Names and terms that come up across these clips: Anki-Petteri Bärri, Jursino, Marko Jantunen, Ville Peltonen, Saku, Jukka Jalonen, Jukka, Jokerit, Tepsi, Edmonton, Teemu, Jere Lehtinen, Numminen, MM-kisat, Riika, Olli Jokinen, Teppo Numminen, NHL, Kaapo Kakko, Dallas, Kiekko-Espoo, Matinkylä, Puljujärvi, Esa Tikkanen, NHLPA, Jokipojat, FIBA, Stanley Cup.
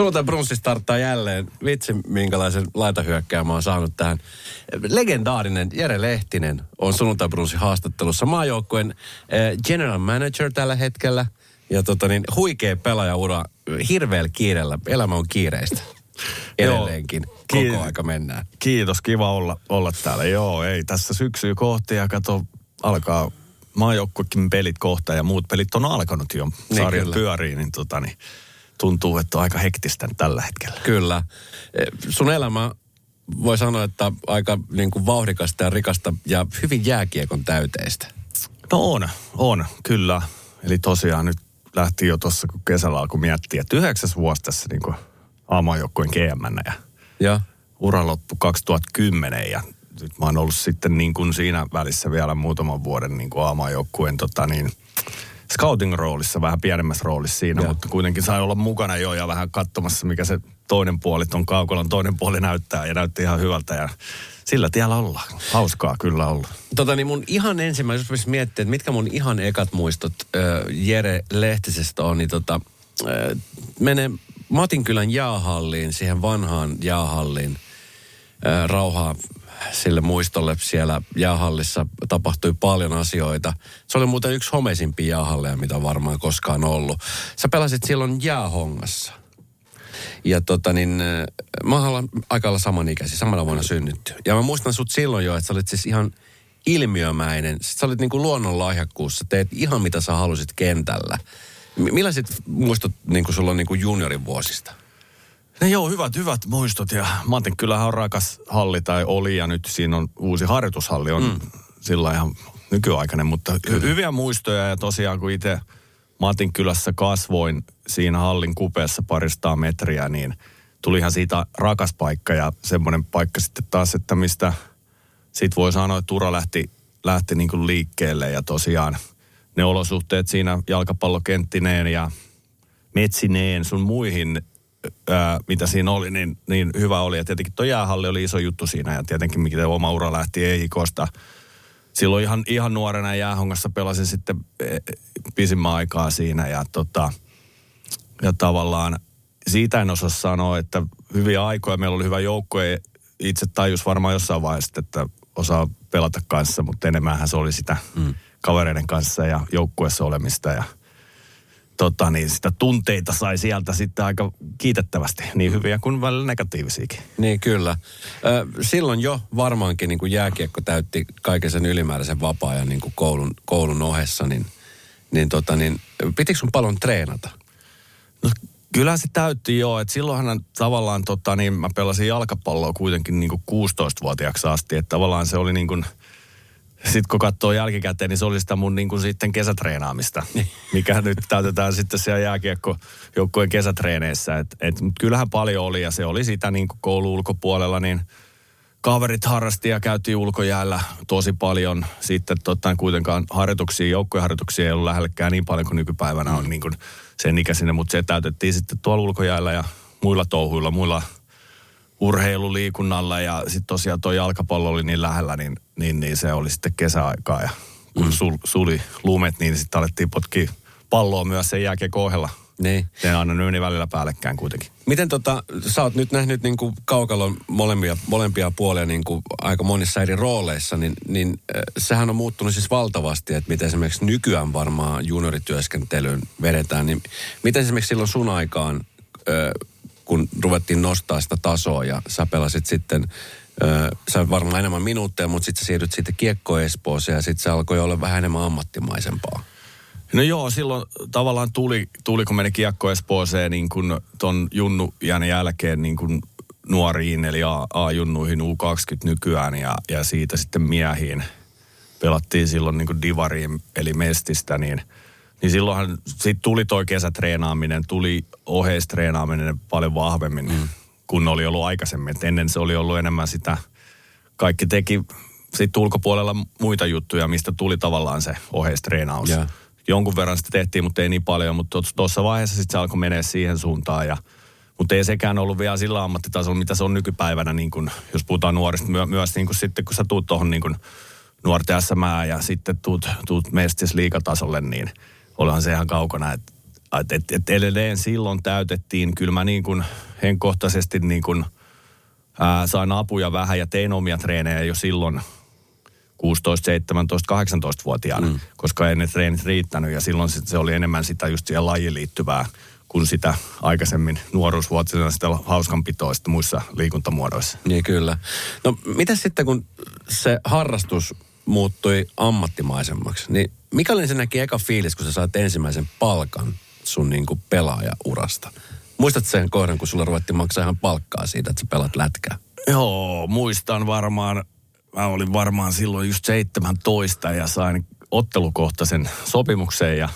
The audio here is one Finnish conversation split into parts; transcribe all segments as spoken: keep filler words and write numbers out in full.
Sulta brunssi starttaa jälleen. Vitsi, minkälaisen laitahyökkääjän mä oon saanut tähän. Legendaarinen Jere Lehtinen on sunnuntai brunssin haastattelussa. Maajoukkueen general manager tällä hetkellä. Ja tota niin, huikea pelaajaura hirveällä kiireellä. Elämä on kiireistä. Edelleenkin. Koko Kiit- aika mennään. Kiitos, kiva olla, olla täällä. Joo, ei tässä syksyy kohti ja kato, alkaa maajoukkuekin pelit kohta ja muut pelit on alkanut jo sarjan niin, pyöriin, niin tota niin. Tuntuu, että on aika hektistä tällä hetkellä. Kyllä. Sun elämä voi sanoa, että aika niin kuin vauhdikasta ja rikasta ja hyvin jääkiekon täyteistä. No on, on, kyllä. Eli tosiaan nyt lähti jo tuossa, kun kesällä alkoi miettiä, että yhdeksäs vuosi tässä niin kuin A-maajoukkueen G M:nä ja, ja ura loppui kaksituhattakymmenen ja nyt mä oon ollut sitten niin kuin siinä välissä vielä muutaman vuoden niin kuin A-maajoukkueen tota niin scouting-roolissa, vähän pienemmässä roolissa siinä, ja. Mutta kuitenkin sai olla mukana jo ja vähän katsomassa, mikä se toinen puoli, ton kaukolon toinen puoli näyttää ja näytti ihan hyvältä ja sillä tiellä ollaan. Hauskaa kyllä olla. Tota niin mun ihan ensimmäisenä, jos miettii, että mitkä mun ihan ekat muistot äh, Jere Lehtisestä on, niin tota, äh, mene Matinkylän jäähalliin, siihen vanhaan jäähalliin, äh, rauhaa sille muistolle siellä jäähallissa tapahtui paljon asioita. Se oli muuten yksi homeisimpia jäähalleja, mitä varmaan koskaan ollut. Sä pelasit silloin jäähongassa. Ja tota niin, mä ollaan aika olla samanikäisiä, samalla vuonna synnytty. Ja mä muistan sut silloin jo, että sä olit siis ihan ilmiömäinen. Sä olit niin kuin luonnonlahjakkuus, sä teet ihan mitä sä halusit kentällä. Millaiset muistot niin kuin sulla on niin kuin juniorin vuosista? No joo, hyvät, hyvät muistot ja Matinkylä on rakas halli tai oli ja nyt siinä on uusi harjoitushalli, on mm. sillä ihan nykyaikainen, mutta hy- hyviä muistoja ja tosiaan kun itse Matinkylässä kasvoin siinä hallin kupeessa paristaa metriä, niin tulihan siitä rakas paikka ja semmoinen paikka sitten taas, että mistä sit voi sanoa, että ura lähti, lähti niin kuin liikkeelle ja tosiaan ne olosuhteet siinä jalkapallokenttineen ja metsineen sun muihin Ää, mitä siinä oli, niin, niin hyvä oli. Ja tietenkin tuo jäähalli oli iso juttu siinä ja tietenkin miten oma ura lähti E I K:sta. Silloin ihan, ihan nuorena jäähongassa pelasin sitten pisimmän aikaa siinä ja, tota, ja tavallaan siitä en osaa sanoa, että hyviä aikoja. Meillä oli hyvä joukko ja itse tajus varmaan jossain vaiheessa, että osaa pelata kanssa, mutta enemmänhän se oli sitä mm. kavereiden kanssa ja joukkueessa olemista ja Tota, niin sitä tunteita sai sieltä sitten aika kiitettävästi, niin hyviä kuin välillä negatiivisiakin. Niin kyllä. Silloin jo varmaankin niin kuin jääkiekko täytti kaiken sen ylimääräisen vapaa-ajan niin kuin koulun, koulun ohessa, niin, niin, tota, niin pitikö sun paljon treenata? No kyllä se täytti joo, että silloinhan tavallaan tota, niin mä pelasin jalkapalloa kuitenkin niin kuin kuusitoistavuotiaaksi asti, että tavallaan se oli niin kuin sitten kun katsoo jälkikäteen, niin se oli sitä mun niin kuin sitten kesätreenaamista, mikä nyt täytetään sitten siellä jääkiekkojoukkueen kesätreeneissä. Et, et, mut kyllähän paljon oli ja se oli sitä niin kuin koulun ulkopuolella, niin kaverit harrasti ja käytiin ulkojäällä tosi paljon. Sitten totta kuitenkaan harjoituksia, joukkueen harjoituksia ei ollut lähellekään niin paljon kuin nykypäivänä on niin kuin sen ikäisinä, mutta se täytettiin sitten tuolla ulkojäällä ja muilla touhuilla, muilla urheiluliikunnalla ja sitten tosiaan tuo jalkapallo oli niin lähellä, niin, niin, niin se oli sitten kesäaikaa ja kun sul, suli lumet, niin sitten alettiin potkia palloa myös sen jälkeen kohdella. Niin. Ne aina nyyni välillä päällekkäin kuitenkin. Miten tota, sä oot nyt nähnyt niin kuin kaukalon molempia, molempia puolia niin kuin aika monissa eri rooleissa, niin, niin äh, sehän on muuttunut siis valtavasti, että miten esimerkiksi nykyään varmaan juniorityöskentelyyn vedetään, niin miten esimerkiksi silloin sun aikaan äh, kun ruvettiin nostaa sitä tasoa ja sä pelasit sitten, ö, sä varmaan enemmän minuutteja, mutta sitten sä siirryt siitä Kiekko-Espoossa ja sitten se alkoi olla vähän enemmän ammattimaisempaa. No joo, silloin tavallaan tuli, tuli kun meni Kiekko-Espooseen niin kun ton junnu-jän jälkeen niin kun nuoriin, eli A-junnuihin U kaksikymmentä nykyään ja, ja siitä sitten miehiin. Pelattiin silloin niin kun divariin, eli mestistä, niin Niin silloinhan sitten tuli toi kesätreenaaminen, tuli oheistreenaaminen paljon vahvemmin mm. kuin oli ollut aikaisemmin. Et ennen se oli ollut enemmän sitä, kaikki teki sitten ulkopuolella muita juttuja, mistä tuli tavallaan se oheistreenaus. Yeah. Jonkun verran sitä tehtiin, mutta ei niin paljon, mutta tuossa vaiheessa sitten se alkoi menee siihen suuntaan. Ja, mutta ei sekään ollut vielä sillä ammattitasolla, mitä se on nykypäivänä, niin kun, jos puhutaan nuorista myö, myös niin kun sitten, kun sä tuut tuohon niin nuorten S M A ja sitten tuut, tuut mestis liigatasolle, niin olihan se ihan kaukana, että Et, et edelleen silloin täytettiin, kyllä mä niin kuin henkkohtaisesti niin kuin ää, sain apuja vähän ja tein omia treenejä jo silloin kuusitoista, seitsemäntoista, kahdeksantoista-vuotiaana, mm. koska ei ne treenit riittänyt ja silloin se oli enemmän sitä just siihen lajiin liittyvää kuin sitä aikaisemmin nuoruusvuotisena sitä hauskanpitoista muissa liikuntamuodoissa. Niin kyllä. No mitä sitten kun se harrastus muuttui ammattimaisemmaksi, niin mikä oli se näki eka fiilis, kun sä saat ensimmäisen palkan sun niin kuin pelaajaurasta? Muistatko sen kohdan, kun sulla ruvettiin maksaa ihan palkkaa siitä, että sä pelat lätkää? Joo, muistan varmaan. Mä olin varmaan silloin just seitsemäntoista ja sain ottelukohtaisen sopimuksen ja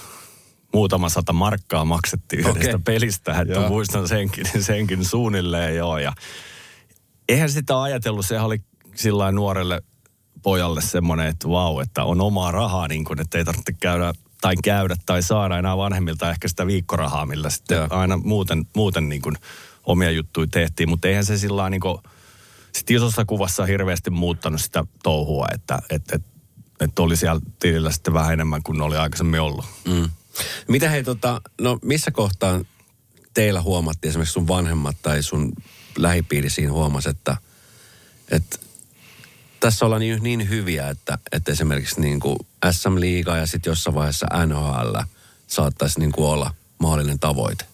muutama sata markkaa maksettiin yhdestä okay. pelistä. Että joo. Muistan senkin, senkin suunnilleen joo. Ja eihän sitä ajatellut, sehän oli sillain nuorelle pojalle semmoinen, että vau, että on omaa rahaa niin kuin, että ei tarvitse käydä tai käydä tai saada enää vanhemmilta ehkä sitä viikkorahaa, millä sitten joo. aina muuten, muuten niin kuin omia juttuja tehtiin, mutta eihän se sillain niin kuin sitten isossa kuvassa on hirveästi muuttanut sitä touhua, että et, et, et oli siellä tilillä sitten vähän enemmän kuin oli aikaisemmin ollut. Mm. Mitä hei, tota, no missä kohtaa teillä huomattiin, esimerkiksi sun vanhemmat tai sun lähipiirisiin huomasi, että, että tässä ollaan niin, niin hyviä, että, että esimerkiksi niin kuin äs äm-liiga ja sitten jossain vaiheessa N H L saattaisi niin kuin olla mahdollinen tavoite?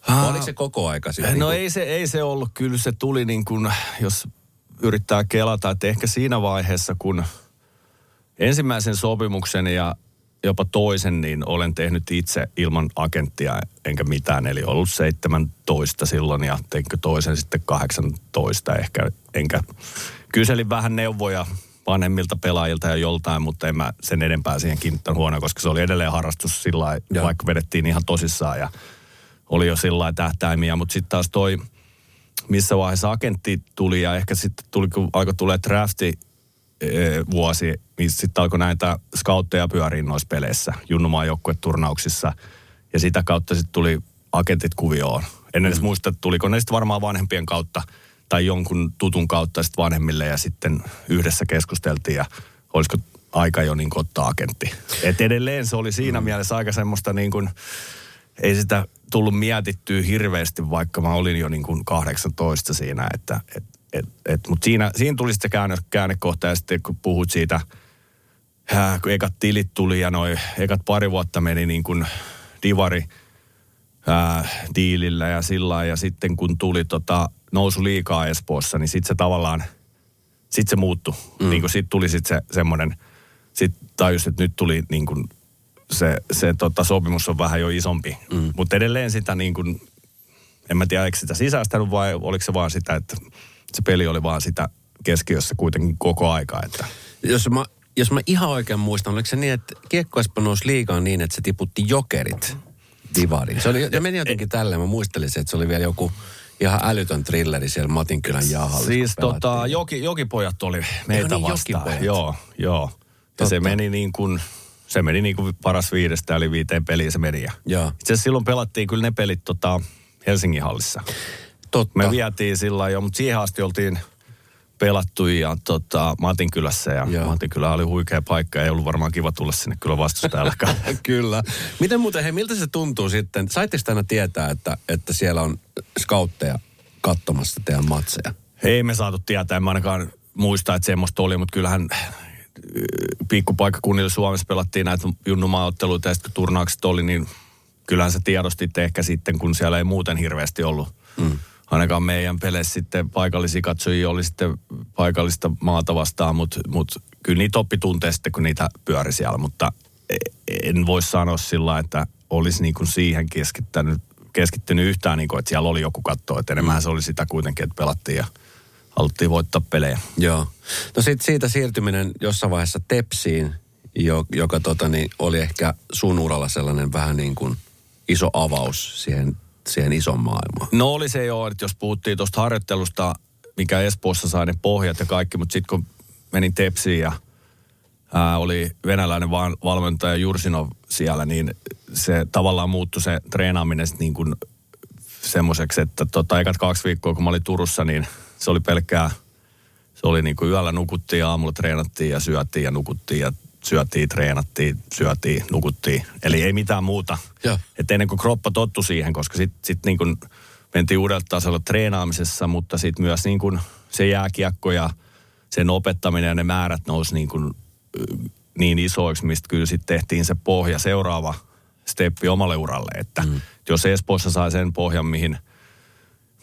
Haa. Oliko se koko aika? Siinä, no niin kuin ei, se, ei se ollut. Kyllä se tuli niin kuin, jos yrittää kelata, että ehkä siinä vaiheessa, kun ensimmäisen sopimuksen ja jopa toisen, niin olen tehnyt itse ilman agenttia enkä mitään. Eli ollut seitsemäntoista silloin ja teinkö toisen sitten kahdeksantoista ehkä. Enkä kyselin vähän neuvoja vanhemmilta pelaajilta ja joltain, mutta en mä sen enempää siihen kiinnittänyt huonoa, koska se oli edelleen harrastus sillä lailla, vaikka vedettiin ihan tosissaan ja oli jo sillä lailla tähtäimiä, mutta sitten taas toi, missä vaiheessa agentti tuli ja ehkä sitten tuli, kun alkoi tulee drafti e, vuosi, niin sitten alkoi näitä scoutteja pyöriin noissa peleissä, junnumaajoukkue-turnauksissa ja sitä kautta sitten tuli agentit kuvioon. En edes mm. muista, että tuliko ne sitten varmaan vanhempien kautta tai jonkun tutun kautta sitten vanhemmille ja sitten yhdessä keskusteltiin ja olisiko aika jo niin kuin ottaa agentti. Et edelleen se oli siinä mm. mielessä aika semmoista niin kuin, ei sitä tullut mietittyä hirveästi, vaikka mä olin jo niin kuin kahdeksantoista siinä, että et, et, et, mutta siinä, siinä tuli sitten käänne, käännekohta ja sitten kun puhut siitä, hää, kun ekat tilit tuli ja noi ekat pari vuotta meni niin kuin divari hää, diilillä ja sillä ja sitten kun tuli tota, nousu liikaa Espoossa, niin sitten se tavallaan, sitten se muuttui. Mm. Niin kuin sitten tuli sitten se semmoinen, sitten tajus, että nyt tuli niin kuin se, se tota, sopimus on vähän jo isompi. Mm. Mutta edelleen sitä niin kuin, en mä tiedä, eikö sitä sisäistänyt vai oliko se vaan sitä, että se peli oli vaan sitä keskiössä kuitenkin koko aikaa. Että Jos mä, jos mä ihan oikein muistan, oliko se niin, että Kiekko-Espoo nousi liigaa niin, että se tiputti Jokerit divariin. Se oli, ja meni jotenkin tälleen, mä muistelisin, että se oli vielä joku ihan älytön thrilleri siellä Matinkylän jaahalla. Siis tota, joki, jokipojat oli meitä niin, vastaan. Jokipojat. Joo, joo. Ja se meni niin kuin Se meni niin kuin paras viidestä, eli viiteen peliin se meni. Itse asiassa silloin pelattiin kyllä ne pelit tota Helsingin hallissa. Totta. Me vietiin sillä jo, mutta siihen asti oltiin pelattu ja tota, Matinkylässä. Ja joo. Matinkylä oli huikea paikka, ei ollut varmaan kiva tulla sinne kyllä vastustajallakaan. Kyllä. Miten muuten, hei, miltä se tuntuu sitten? Saitteko aina tietää, että, että siellä on scoutteja katsomassa teidän matseja? Ei me saatu tietää, en mä ainakaan muista, että semmoista oli, mutta kyllähän pikkupaikkakunnilla Suomessa pelattiin näitä junnumaaotteluita ja sitten kun turnaukset oli, niin kyllähän sä tiedostitte ehkä sitten, kun siellä ei muuten hirveästi ollut. Mm. Ainakaan meidän peleissä sitten paikallisia katsojia oli sitten paikallista maata vastaan, mutta mut, kyllä niitä oppi tuntee sitten, kun niitä pyöri siellä. Mutta en voi sanoa sillä, että olisi niin kuin siihen keskittänyt, keskittynyt yhtään, niin kuin, että siellä oli joku katto, että enemmän se oli sitä kuitenkin, että pelattiin ja haluttiin voittaa pelejä. Joo. No sit siitä siirtyminen jossain vaiheessa Tepsiin, joka tota, niin oli ehkä sun uralla sellainen vähän niin kuin iso avaus siihen, siihen ison maailmaan. No oli se joo, että jos puhuttiin tuosta harjoittelusta, mikä Espoossa sai ne pohjat ja kaikki, mutta sitten kun menin Tepsiin ja ää, oli venäläinen valmentaja Jursino siellä, niin se tavallaan muuttui se treenaaminen sitten niin kuin semmoiseksi, että tota, ekat kaksi viikkoa kun mä olin Turussa, niin se oli pelkkää, se oli niin kuin yöllä nukuttiin, aamulla treenattiin ja syötiin ja nukuttiin ja syötiin, treenattiin, syötiin, nukuttiin. Eli ei mitään muuta. Että ennen kuin kroppa tottui siihen, koska sitten sit niin kuin mentiin uudelta tasolla treenaamisessa, mutta sitten myös niin kuin se jääkiekko ja sen opettaminen ja ne määrät nousi niin kuin niin isoiksi, mistä kyllä sitten tehtiin se pohja, seuraava steppi omalle uralle. Että mm. jos Espoossa sai sen pohjan, mihin,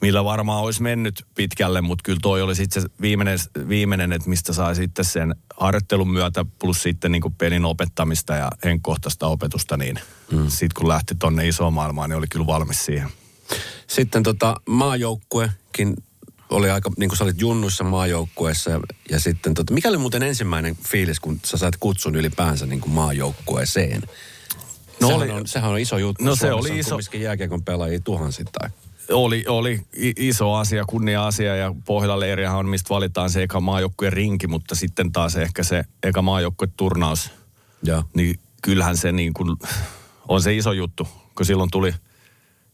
millä varmaan olisi mennyt pitkälle, mutta kyllä toi oli sitten se viimeinen, viimeinen, että mistä sai sitten sen harjoittelun myötä, plus sitten niin kuin pelin opettamista ja henkkohtaista opetusta, niin mm. sitten kun lähti tonne isoon maailmaan, niin oli kyllä valmis siihen. Sitten tota, maajoukkuekin oli aika, niin kuin sä olit junnuissa maajoukkueessa, ja, ja sitten tota, mikä oli muuten ensimmäinen fiilis, kun sä sait kutsun ylipäänsä niin kuin maajoukkueeseen? No sehän, oli, on, sehän on iso juttu. No Suomessa se oli iso. Kumminkin jääkiekon pelaajia tuhansittain. Oli, oli iso asia, kunnia-asia, ja Pohjola-leiriähän on, mistä valitaan se eka maajoukkueen rinki, mutta sitten taas ehkä se eka maajoukkueen turnaus. Ja. Niin kyllähän se niin kuin, on se iso juttu, kun silloin tuli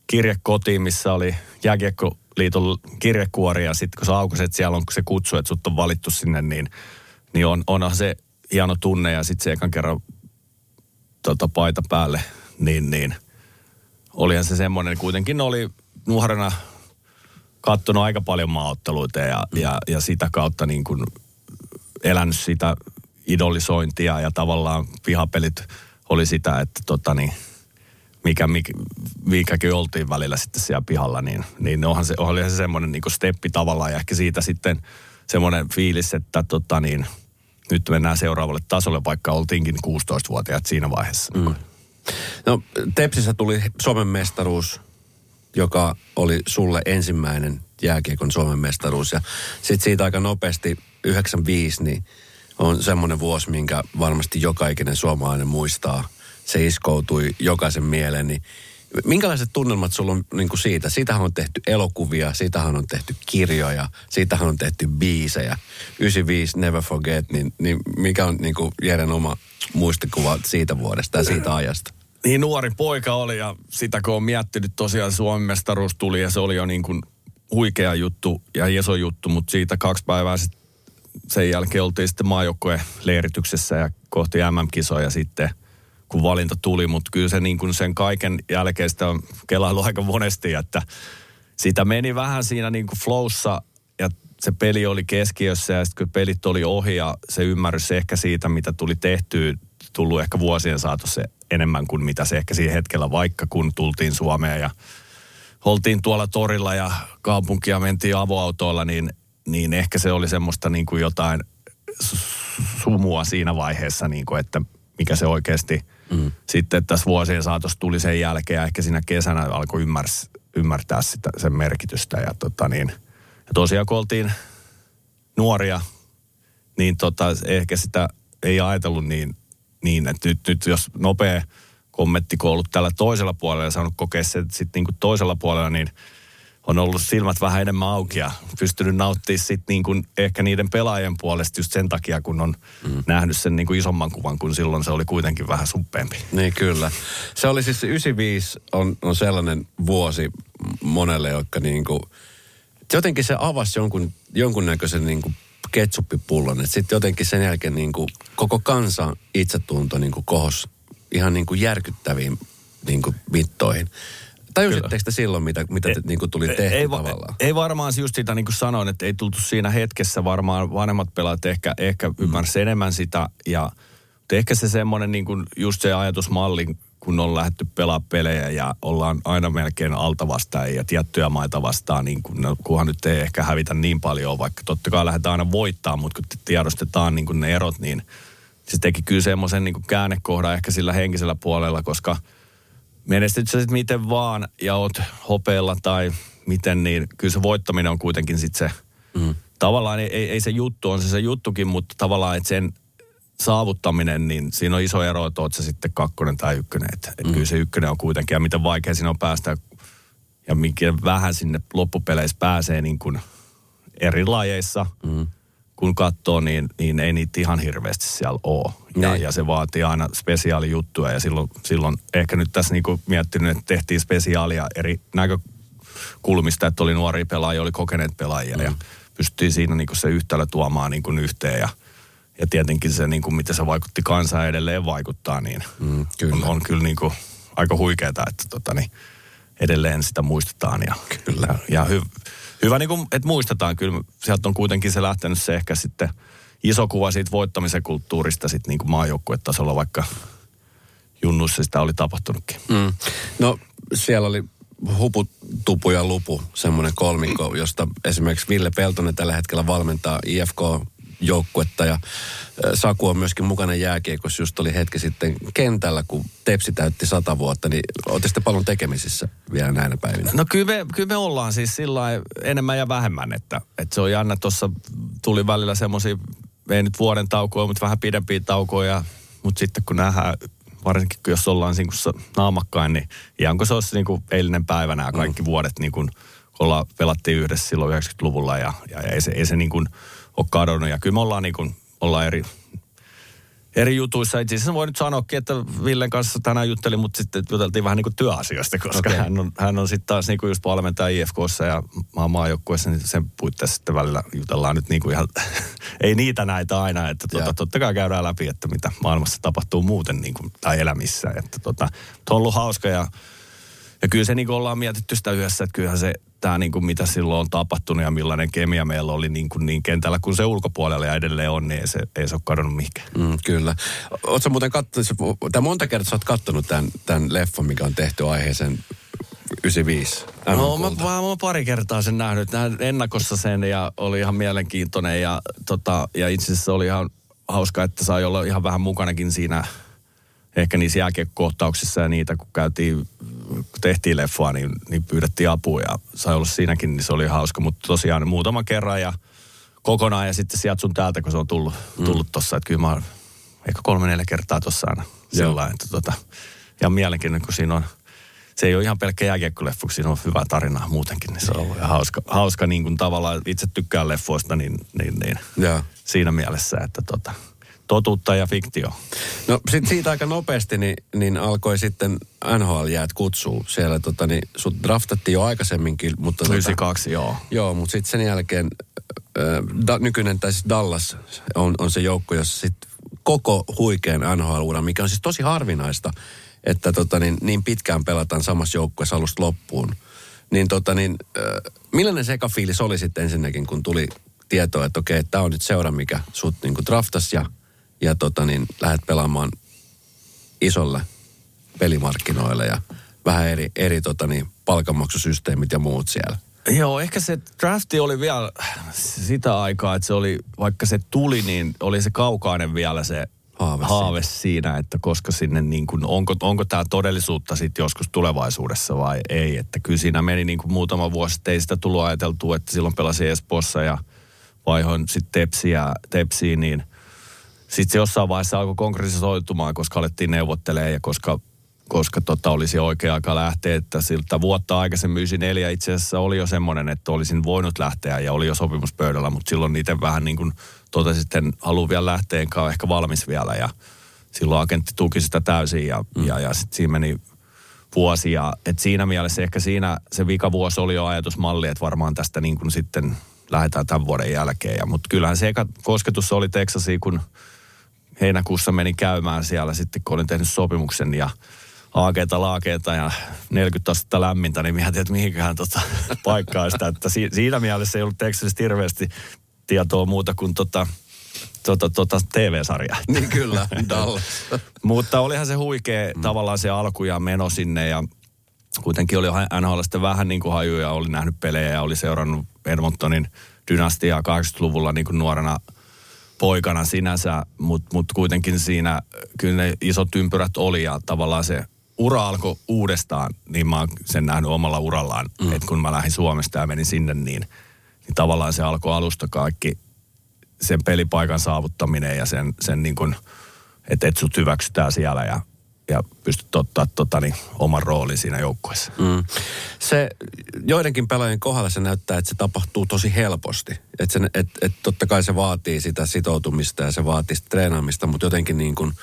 kirje kotiin, missä oli Jääkiekkoliiton kirjekuori, ja sitten kun sä aukaset, siellä on se kutsu, että sut on valittu sinne, niin, niin on, onhan se hieno tunne, ja sitten se ekan kerran tota, paita päälle, niin, niin olihan se semmoinen, kuitenkin oli nuorena katsonut aika paljon maaotteluita ja, ja, ja sitä kautta niin kuin elänyt sitä idolisointia, ja tavallaan pihapelit oli sitä, että tota niin, mikä, mikä, mikäkin oltiin välillä sitten siellä pihalla, niin, niin onhan se, olihan se semmoinen niin kuin steppi tavallaan, ja ehkä siitä sitten semmoinen fiilis, että tota niin, nyt mennään seuraavalle tasolle, vaikka oltiinkin kuusitoistavuotiaat siinä vaiheessa. Mm. No Tepsissä tuli Suomen mestaruus, joka oli sulle ensimmäinen jääkiekon Suomen mestaruus. Ja sitten siitä aika nopeasti, yhdeksänkymmentäviisi, niin on semmoinen vuosi, minkä varmasti joka ikinen suomalainen muistaa. Se iskoutui jokaisen mieleen. Niin minkälaiset tunnelmat sulla on niin kuin siitä? Siitähän on tehty elokuvia, siitähän on tehty kirjoja, siitähän on tehty biisejä. yhdeksänkymmentäviisi, Never Forget, niin, niin mikä on niin kuin Jeren oma muistikuva siitä vuodesta ja siitä ajasta? Niin nuori poika oli, ja sitä kun on miettinyt, tosiaan Suomen mestaruus tuli, ja se oli jo niin kuin huikea juttu ja iso juttu, mutta siitä kaksi päivää sit, sen jälkeen oltiin sitten maajoukkueen leirityksessä ja kohti M M-kisoja sitten, kun valinta tuli, mutta kyllä se niin kuin sen kaiken jälkeen sitä on kelailu aika monesti, että sitä meni vähän siinä niin kuin flowssa, ja se peli oli keskiössä, ja sitten kun pelit oli ohi ja se ymmärrys ehkä siitä, mitä tuli tehtyä, tullut ehkä vuosien saatossa enemmän kuin mitä se ehkä siihen hetkellä, vaikka kun tultiin Suomeen ja oltiin tuolla torilla ja kaupunkia mentiin avoautoilla, niin, niin ehkä se oli semmoista niin kuin jotain sumua siinä vaiheessa, niin kuin, että mikä se oikeasti mm. sitten tässä vuosien saatossa tuli sen jälkeen, ja ehkä siinä kesänä alkoi ymmärs, ymmärtää sitä, sen merkitystä. Ja, tota niin, ja tosiaan kun oltiin nuoria, niin tota, ehkä sitä ei ajatellut niin, Niin, että nyt, nyt jos nopea kommentti, kun on ollut täällä toisella puolella ja saanut kokea se sitten niin kuin toisella puolella, niin on ollut silmät vähän enemmän auki ja pystynyt nauttimaan sitten niin kuin ehkä niiden pelaajien puolesta just sen takia, kun on mm. nähnyt sen niin kuin isomman kuvan, kun silloin se oli kuitenkin vähän suppeampi. Niin kyllä. Se oli siis yhdeksänkymmentäviisi on, on sellainen vuosi monelle, jotka niin kuin, jotenkin se avasi jonkun, jonkunnäköisen niin kuin ketsuppipullon, että sitten jotenkin sen jälkeen niin kuin koko kansan itsetunto niin kuin kohos ihan niin kuin järkyttäviin niin kuin mittoihin. Tajusitteko te silloin, mitä, mitä te, niin kuin tuli tehty ei, tavallaan? Ei, ei varmaan just sitä, niin kuin sanoin, että ei tultu siinä hetkessä, varmaan vanhemmat pelaat ehkä, ehkä mm. ymmärsi enemmän sitä, ja ehkä se semmoinen niin kuin just se ajatusmalli, kun on lähdetty pelaa pelejä ja ollaan aina melkein alta vastaan ja tiettyjä maita vastaan, niin kun, no, kunhan nyt ei ehkä hävitä niin paljon, vaikka totta kai lähdetään aina voittaa, mutta kun tiedostetaan niin kun ne erot, niin se teki kyllä semmoisen niin kun käännekohdan ehkä sillä henkisellä puolella, koska menestyt sä sitten miten vaan ja oot hopeella tai miten, niin kyllä se voittaminen on kuitenkin sitten se, mm. tavallaan ei, ei, ei se juttu, on se se juttukin, mutta tavallaan että sen saavuttaminen, niin siinä on iso ero, että oot sä sitten kakkonen tai ykkönen. Että et mm. kyllä se ykkönen on kuitenkin, ja miten vaikea siinä on päästä, ja miten vähän sinne loppupeleissä pääsee niin kuin eri lajeissa, mm. kun katsoo, niin, niin ei niitä ihan hirveästi siellä ole. Ja, ja se vaatii aina spesiaalijuttuja, ja silloin, silloin ehkä nyt tässä niin kuin miettinyt, että tehtiin spesiaalia eri näkökulmista, että oli nuoria pelaajia, oli kokeneet pelaajia, mm. ja pystyttiin siinä niin kuin se yhtälö tuomaan niin kuin yhteen, ja Ja tietenkin se, niin kuin, miten se vaikutti kansaan edelleen vaikuttaa, niin mm, kyllä. On, on kyllä niin kuin, aika huikeeta, että tota, niin, edelleen sitä muistetaan. Ja, kyllä. Ja, ja hy, hyvä, niin kuin, että muistetaan. Kyllä sieltä on kuitenkin se lähtenyt se ehkä sitten iso kuva siitä voittamisen kulttuurista sitten niin kuin maajoukkuetasolla, vaikka junnuissa sitä oli tapahtunutkin. Mm. No siellä oli Hupu, Tupu ja Lupu, semmoinen kolmikko, josta esimerkiksi Ville Peltonen tällä hetkellä valmentaa I F K-joukkuetta ja Saku on myöskin mukana jääkiekossa. Just oli hetki sitten kentällä, kun Tepsi täytti sata vuotta, niin ootte sitten paljon tekemisissä vielä näinä päivinä? No kyllä me, kyllä me ollaan siis sillä lailla enemmän ja vähemmän, että, että se on jännä. Tuossa tuli välillä semmoisia, ei nyt vuoden taukoja, mutta vähän pidempiä taukoja, mutta sitten kun nähdään, varsinkin kun jos ollaan niin kuin naamakkain, niin ihanko se olisi niin kuin eilinen päivä nämä kaikki mm. vuodet, niin kun ollaan, pelattiin yhdessä silloin yhdeksänkymmentäluvulla ja, ja ei se, ei se niin kuin ole kadonnut. Ja kyllä me ollaan, niin kuin, ollaan eri, eri jutuissa. Itse asiassa voi nyt sanoakin, että Villen kanssa tänään juttelin, mutta sitten juteltiin vähän niin kuin työasioista, koska okay. hän on, hän on sitten taas niin kuin just valmentaja I F K:ssa ja maajoukkueessa, niin sen puitteissa sitten välillä jutellaan nyt niin kuin ihan, ei niitä näitä aina, että tuota, totta kai käydään läpi, että mitä maailmassa tapahtuu muuten niin kuin, tai elämissä, että tuota, on ollut hauska ja, ja kyllä se niin kuin ollaan mietitty sitä yhdessä, että kyllähän se tämä niin kuin mitä silloin on tapahtunut ja millainen kemia meillä oli niin, kuin niin kentällä kuin se ulkopuolella ja edelleen on, niin ei se, ei se ole kadonnut mihinkään. Mm, kyllä. Oletko muuten kattonut, tai monta kertaa sä oot kattonut tämän, tämän leffan, mikä on tehty aiheeseen yhdeksänkymmentäviisi? No mä, mä, mä oon pari kertaa sen nähnyt. Näin ennakossa sen ja oli ihan mielenkiintoinen ja, tota, ja itse asiassa oli ihan hauska, että sai olla ihan vähän mukanakin siinä ehkä niissä jääkiekkohtauksissa ja niitä, kun käytiin, kun tehtiin leffaa, niin, niin pyydettiin apua ja sai olla siinäkin, niin se oli hauska. Mutta tosiaan muutama kerran ja kokonaan ja sitten sieltä sun täältä, kun se on tullut, tullut tossa. Että kyllä mä oon ehkä kolme, neljä kertaa tossa aina sellainen. Tota, ja mielenkiintoinen, kun siinä on, se ei ole ihan pelkkä jääkiekkoleffu, siinä on hyvää tarinaa muutenkin. Niin se on ollut hauska, hauska niin kuin tavallaan, itse tykkään leffoista, niin, niin, niin siinä mielessä, että tota... Totuutta ja fiktio. No sit siitä aika nopeasti niin, niin alkoi sitten N H L-jäät kutsua siellä. Tota, niin, sut draftattiin jo aikaisemminkin. Mutta yhdeksänkymmentäkaksi, tota, joo. Joo, mutta sitten sen jälkeen äh, da, nykyinen, tai siis Dallas on, on se joukko, jossa sitten koko huikean N H L-uran, mikä on siis tosi harvinaista, että tota, niin, niin pitkään pelataan samassa joukkueessa alusta loppuun. Niin, tota, niin, äh, millainen sekafiilis oli sitten ensinnäkin, kun tuli tietoa, että okei, tämä on nyt seura, mikä sut niin kuin draftasi ja ja tota niin, lähdet pelaamaan isolla pelimarkkinoilla ja vähän eri, eri tota niin, palkanmaksusysteemit ja muut siellä. Joo, ehkä se drafti oli vielä sitä aikaa, että se oli, vaikka se tuli, niin oli se kaukainen vielä se haave, haave siinä, että koska sinne niin kuin, onko, onko tämä todellisuutta sitten joskus tulevaisuudessa vai ei. Että kyllä siinä meni niin kuin muutama vuosi sitten, ei sitä tullut ajateltua, että silloin pelasin Espoossa ja vaihoin sitten Tepsiin, niin sitten se jossain vaiheessa alkoi konkretisoitumaan, koska alettiin neuvottelemaan ja koska, koska tota oli se oikea aika lähteä. Että siltä vuotta aikaisemmin yhdeksänkymmentäneljä itse asiassa oli jo semmoinen, että olisin voinut lähteä ja oli jo sopimuspöydällä, mutta silloin itse vähän niin kuin totesin, että en halua vielä lähteä, enkä ole ehkä valmis vielä. Ja silloin agentti tuki sitä täysin ja, mm. ja, ja sitten siinä meni vuosia. Et siinä mielessä ehkä siinä se vikavuosi oli jo ajatusmalli, että varmaan tästä niin kuin sitten lähdetään tämän vuoden jälkeen. Mutta kyllähän se eka kosketus oli Texasiin, kun heinäkuussa menin käymään siellä sitten, kun olin tehnyt sopimuksen ja aakeita laakeita ja neljäkymmentä astetta lämmintä, niin mietin, että mihinkään tota paikkaa sitä. Että si- siinä mielessä ei ollut tekstillisesti hirveästi tietoa muuta kuin tota, tota, tota T V-sarjaa. Niin kyllä, Dallas. Mutta olihan se huikea mm. tavallaan se alku ja meno sinne ja kuitenkin oli N H L sitten vähän niin kuin hajuja, oli nähnyt pelejä ja oli seurannut Edmontonin dynastiaa kahdeksankymmentäluvulla niin kuin nuorena poikana sinänsä, mutta mut kuitenkin siinä kyllä ne isot ympyrät oli ja tavallaan se ura alkoi uudestaan, niin mä oon sen nähnyt omalla urallaan, mm. että kun mä lähdin Suomesta ja menin sinne, niin, niin tavallaan se alkoi alusta kaikki sen pelipaikan saavuttaminen ja sen, sen niin kuin, että et sut hyväksytään siellä ja, ja pystyt ottaa tota niin, oman roolin siinä joukkueessa. Mm. Se joidenkin pelaajien kohdalla se näyttää, että se tapahtuu tosi helposti. Että et, et totta kai se vaatii sitä sitoutumista ja se vaatii treenaamista, mutta jotenkin niin kuin,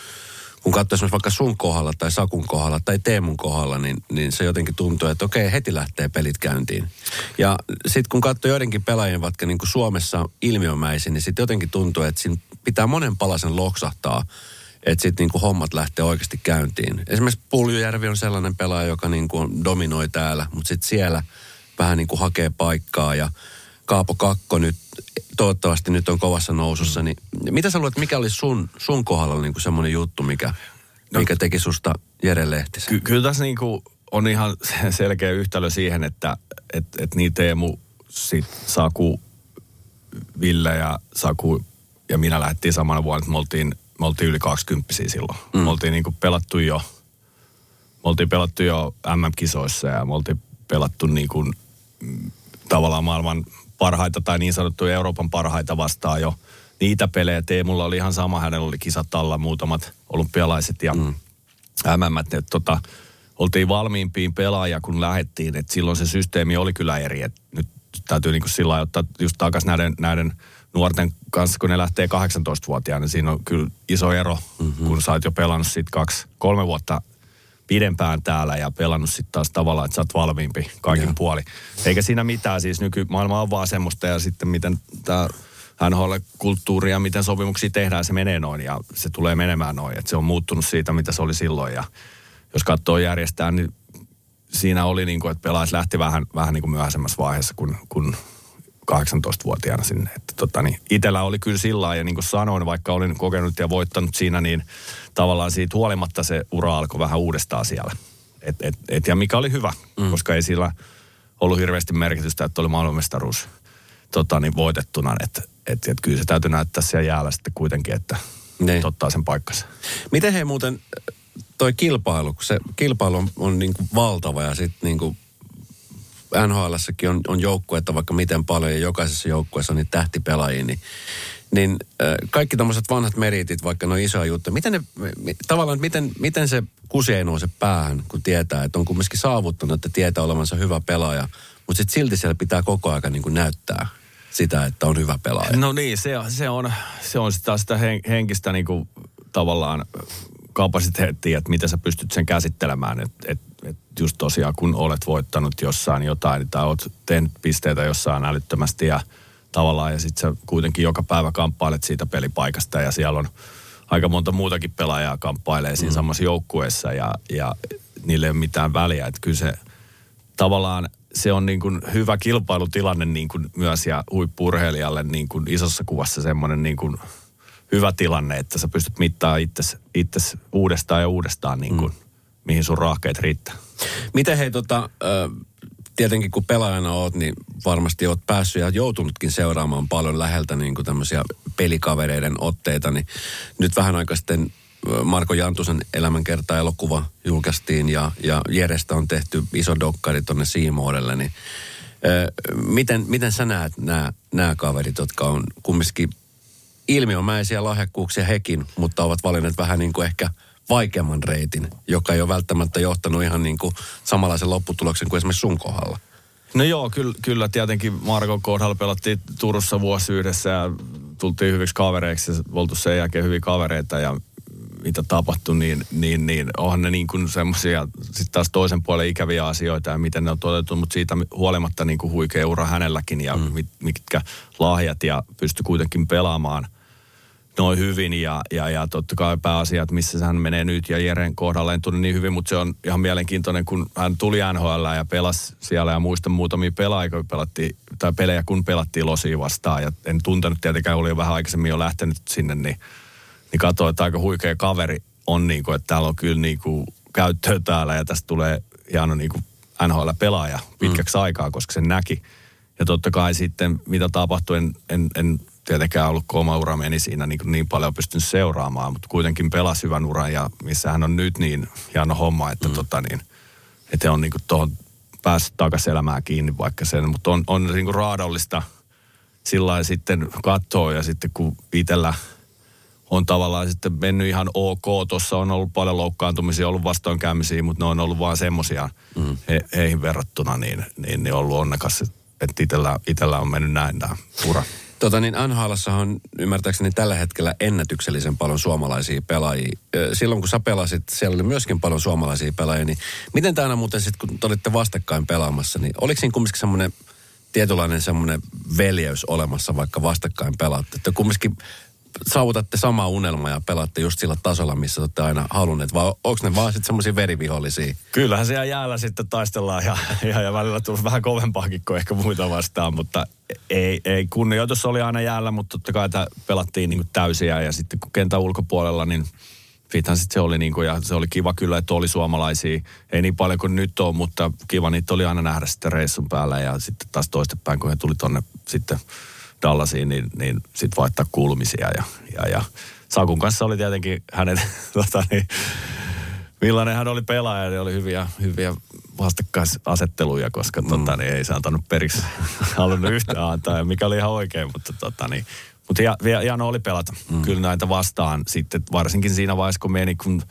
kun katsoo esimerkiksi vaikka sun kohdalla tai Sakun kohdalla tai Teemun kohdalla, niin, niin se jotenkin tuntuu, että okei, heti lähtee pelit käyntiin. Ja sitten kun katsoo joidenkin pelaajien vaikka niin kuin Suomessa ilmiömäisin, niin sitten jotenkin tuntuu, että siinä pitää monen palasen loksahtaa, että sitten niinku hommat lähtee oikeasti käyntiin. Esimerkiksi Puljujärvi on sellainen pelaaja, joka niinku dominoi täällä, mutta sitten siellä vähän niinku hakee paikkaa ja Kaapo Kakko nyt, toivottavasti nyt on kovassa nousussa. Niin, mitä sä luulet, mikä oli sun, sun kohdalla niinku semmoinen juttu, mikä, no, mikä teki susta Jere Lehtisen? Ky- kyllä tässä niinku on ihan selkeä yhtälö siihen, että et, et niin Teemu, sit Saku, Ville ja Saku ja minä lähdettiin samana vuonna, että me oltiin, me oltiin yli kaksikymppisiä silloin. Mm. Me oltiin niinku pelattu jo, me oltiin pelattu jo M M-kisoissa ja me oltiin pelattu niinku tavallaan maailman parhaita tai niin sanottuja Euroopan parhaita vastaan jo niitä pelejä. Teemulla oli ihan sama, hänellä oli kisat alla muutamat olympialaiset ja mm. M M:t. Et tota, oltiin valmiimpiin pelaajia, kun lähdettiin. Et silloin se systeemi oli kyllä eri. Et nyt täytyy niinku sillä lailla ottaa just takaisin näiden, näiden nuorten kanssa, kun ne lähtee kahdeksantoistavuotiaana. Siinä on kyllä iso ero, mm-hmm. kun sä oot jo pelannut sit kaksi, kolme vuotta pidempään täällä ja pelannut sitten taas tavallaan, että sä oot valmiimpi kaikin yeah. puoli. Eikä siinä mitään, siis nykymaailma on vaan semmoista ja sitten miten tämä N H L-kulttuuri ja miten sopimuksia tehdään, se menee noin ja se tulee menemään noin. Et se on muuttunut siitä, mitä se oli silloin ja jos katsoo järjestää, niin siinä oli niin kuin, että pelaajat lähti vähän, vähän niin kuin myöhäisemmässä vaiheessa kuin, kuin kahdeksantoistavuotiaana sinne. Että tota niin, itellä oli kyllä sillä lailla, ja niin kuin sanoin, vaikka olin kokenut ja voittanut siinä, niin tavallaan siitä huolimatta se ura alkoi vähän uudestaan siellä. Et, et, et, ja mikä oli hyvä, mm. koska ei sillä ollut hirveästi merkitystä, että oli maailmanmestaruus tota niin, voitettuna. Että et, et, kyllä se täytyy näyttää siellä jäällä sitten kuitenkin, että Nein. ottaa sen paikkansa. Miten hei muuten toi kilpailu, kun se kilpailu on, on niin kuin valtava ja sitten niin kuin N H L:ssäkin on, on joukkuetta vaikka miten paljon ja jokaisessa joukkueessa on niitä tähtipelaajia, niin, niin äh, kaikki tommoset vanhat meritit, vaikka ne on isoja juttuja, miten ne, mi, tavallaan miten, miten se kusi ei nouse päähän, kun tietää, että on kumminkin saavuttanut, että tietää olevansa hyvä pelaaja, mutta sitten silti siellä pitää koko ajan niin kuin näyttää sitä, että on hyvä pelaaja. No niin, se, se on, se on sitä, sitä henkistä niin kuin tavallaan kapasiteettia, että miten sä pystyt sen käsittelemään, että et, et just tosiaan kun olet voittanut jossain jotain tai oot tehnyt pisteitä jossain älyttömästi ja tavallaan ja sit sä kuitenkin joka päivä kamppailet siitä pelipaikasta ja siellä on aika monta muutakin pelaajaa kamppailee siinä mm. samassa joukkueessa ja, ja niille ei ole mitään väliä, että kyllä se tavallaan se on niin kuin hyvä kilpailutilanne niin kuin myös ja huippu-urheilijalle niin kuin isossa kuvassa semmoinen niin kuin hyvä tilanne, että sä pystyt mittaamaan itses, itses uudestaan ja uudestaan, niin kun, mm. mihin sun rahkeet riittää. Miten hei, tota, tietenkin kun pelaajana oot, niin varmasti oot päässyt ja joutunutkin seuraamaan paljon läheltä niin kuin tämmöisiä pelikavereiden otteita, niin nyt vähän aikaa sitten Marko Jantusen elämänkerta-elokuva julkaistiin ja, ja Jerestä on tehty iso dokkari tuonne Siimoodelle, niin ö, miten, miten sä näet nämä kaverit, jotka on kumminkin ilmiömäisiä lahjakkuuksia hekin, mutta ovat valinneet vähän niin kuin ehkä vaikeamman reitin, joka ei ole välttämättä johtanut ihan niin kuin samanlaisen lopputuloksen kuin esimerkiksi sun kohdalla. No joo, kyllä, kyllä tietenkin Markon kohdalla pelattiin Turussa vuosi yhdessä ja tultiin hyviksi kavereiksi ja oltu sen jälkeen hyviä kavereita ja mitä tapahtui, niin, niin, niin onhan ne niin kuin semmoisia sitten taas toisen puolen ikäviä asioita ja miten ne on toteutunut, mutta siitä huolimatta niin kuin huikea ura hänelläkin ja mm. mit, mitkä lahjat ja pystyi kuitenkin pelaamaan noin hyvin ja, ja, ja totta kai pääasia, että missä hän menee nyt ja Jeren kohdalla en tunne niin hyvin, mutta se on ihan mielenkiintoinen, kun hän tuli N H L ja pelasi siellä ja muistan muutamia pelaajia, kun pelattiin, tai pelejä, kun pelattiin Losia vastaan ja en tuntenut tietenkään, oli jo vähän aikaisemmin jo lähtenyt sinne, niin niin katsoin, että aika huikea kaveri on niin kuin, että täällä on kyllä niin kuin käyttöä täällä ja tästä tulee hieno niin kuin N H L-pelaaja pitkäksi mm. aikaa, koska sen näki. Ja totta kai sitten, mitä tapahtui, en, en, en tietenkään ollut, kun oma ura meni siinä niin, niin paljon pystynyt seuraamaan, mutta kuitenkin pelasi hyvän uran ja missä hän on nyt niin hieno homma, että mm. tota niin, että he on niin kuin tuohon päässyt takaisin elämään kiinni vaikka sen, mutta on, on niin kuin raadollista sillä lailla sitten katsoa ja sitten kun itsellä on tavallaan sitten mennyt ihan ok. Tuossa on ollut paljon loukkaantumisia, ollut vastoinkäymisiä, mutta ne on ollut vaan semmoisia mm. he, heihin verrattuna, niin, niin, niin on ollut onnekas, että itellä, itellä on mennyt näin tämä ura. Tota niin, N H L:ssähan ymmärtääkseni tällä hetkellä ennätyksellisen paljon suomalaisia pelaajia. Silloin kun sä pelasit, siellä oli myöskin paljon suomalaisia pelaajia, niin miten tämä muuten sitten, kun te olitte vastakkain pelaamassa, niin oliko siinä kumminkin semmoinen tietynlainen semmoinen veljeys olemassa, vaikka vastakkain pelaatte? Että kumminkin saavutatte samaa unelmaa ja pelaatte just sillä tasolla, missä olette aina halunneet, vai onko ne vaan sitten semmoisia verivihollisia? Kyllähän siellä jäällä sitten taistellaan ja, ja, ja välillä tullut vähän kovempaakin kuin ehkä muita vastaan, mutta ei, ei kunnioitus oli aina jäällä, mutta totta kai tämä pelattiin niin kuin täysiä ja sitten kun kentän ulkopuolella, niin siitähän sitten se oli niin kuin, ja se oli kiva kyllä, että oli suomalaisia, ei niin paljon kuin nyt on, mutta kiva niitä oli aina nähdä sitten reissun päällä ja sitten taas toistepäin, kun he tuli tonne sitten Dallasiin, niin, niin sitten vaihtaa kuulumisia ja, ja, ja Sakun kanssa oli tietenkin hänet, tota niin, millainen hän oli pelaaja, niin oli hyviä, hyviä vastakkaisasetteluja, koska mm. tota niin, ei se antanut periksi halunnut yhtään antaa, mikä oli ihan oikein, mutta tota niin, mutta hienoa oli pelata. Mm. Kyllä näitä vastaan sitten, varsinkin siinä vaiheessa, kun meni, kun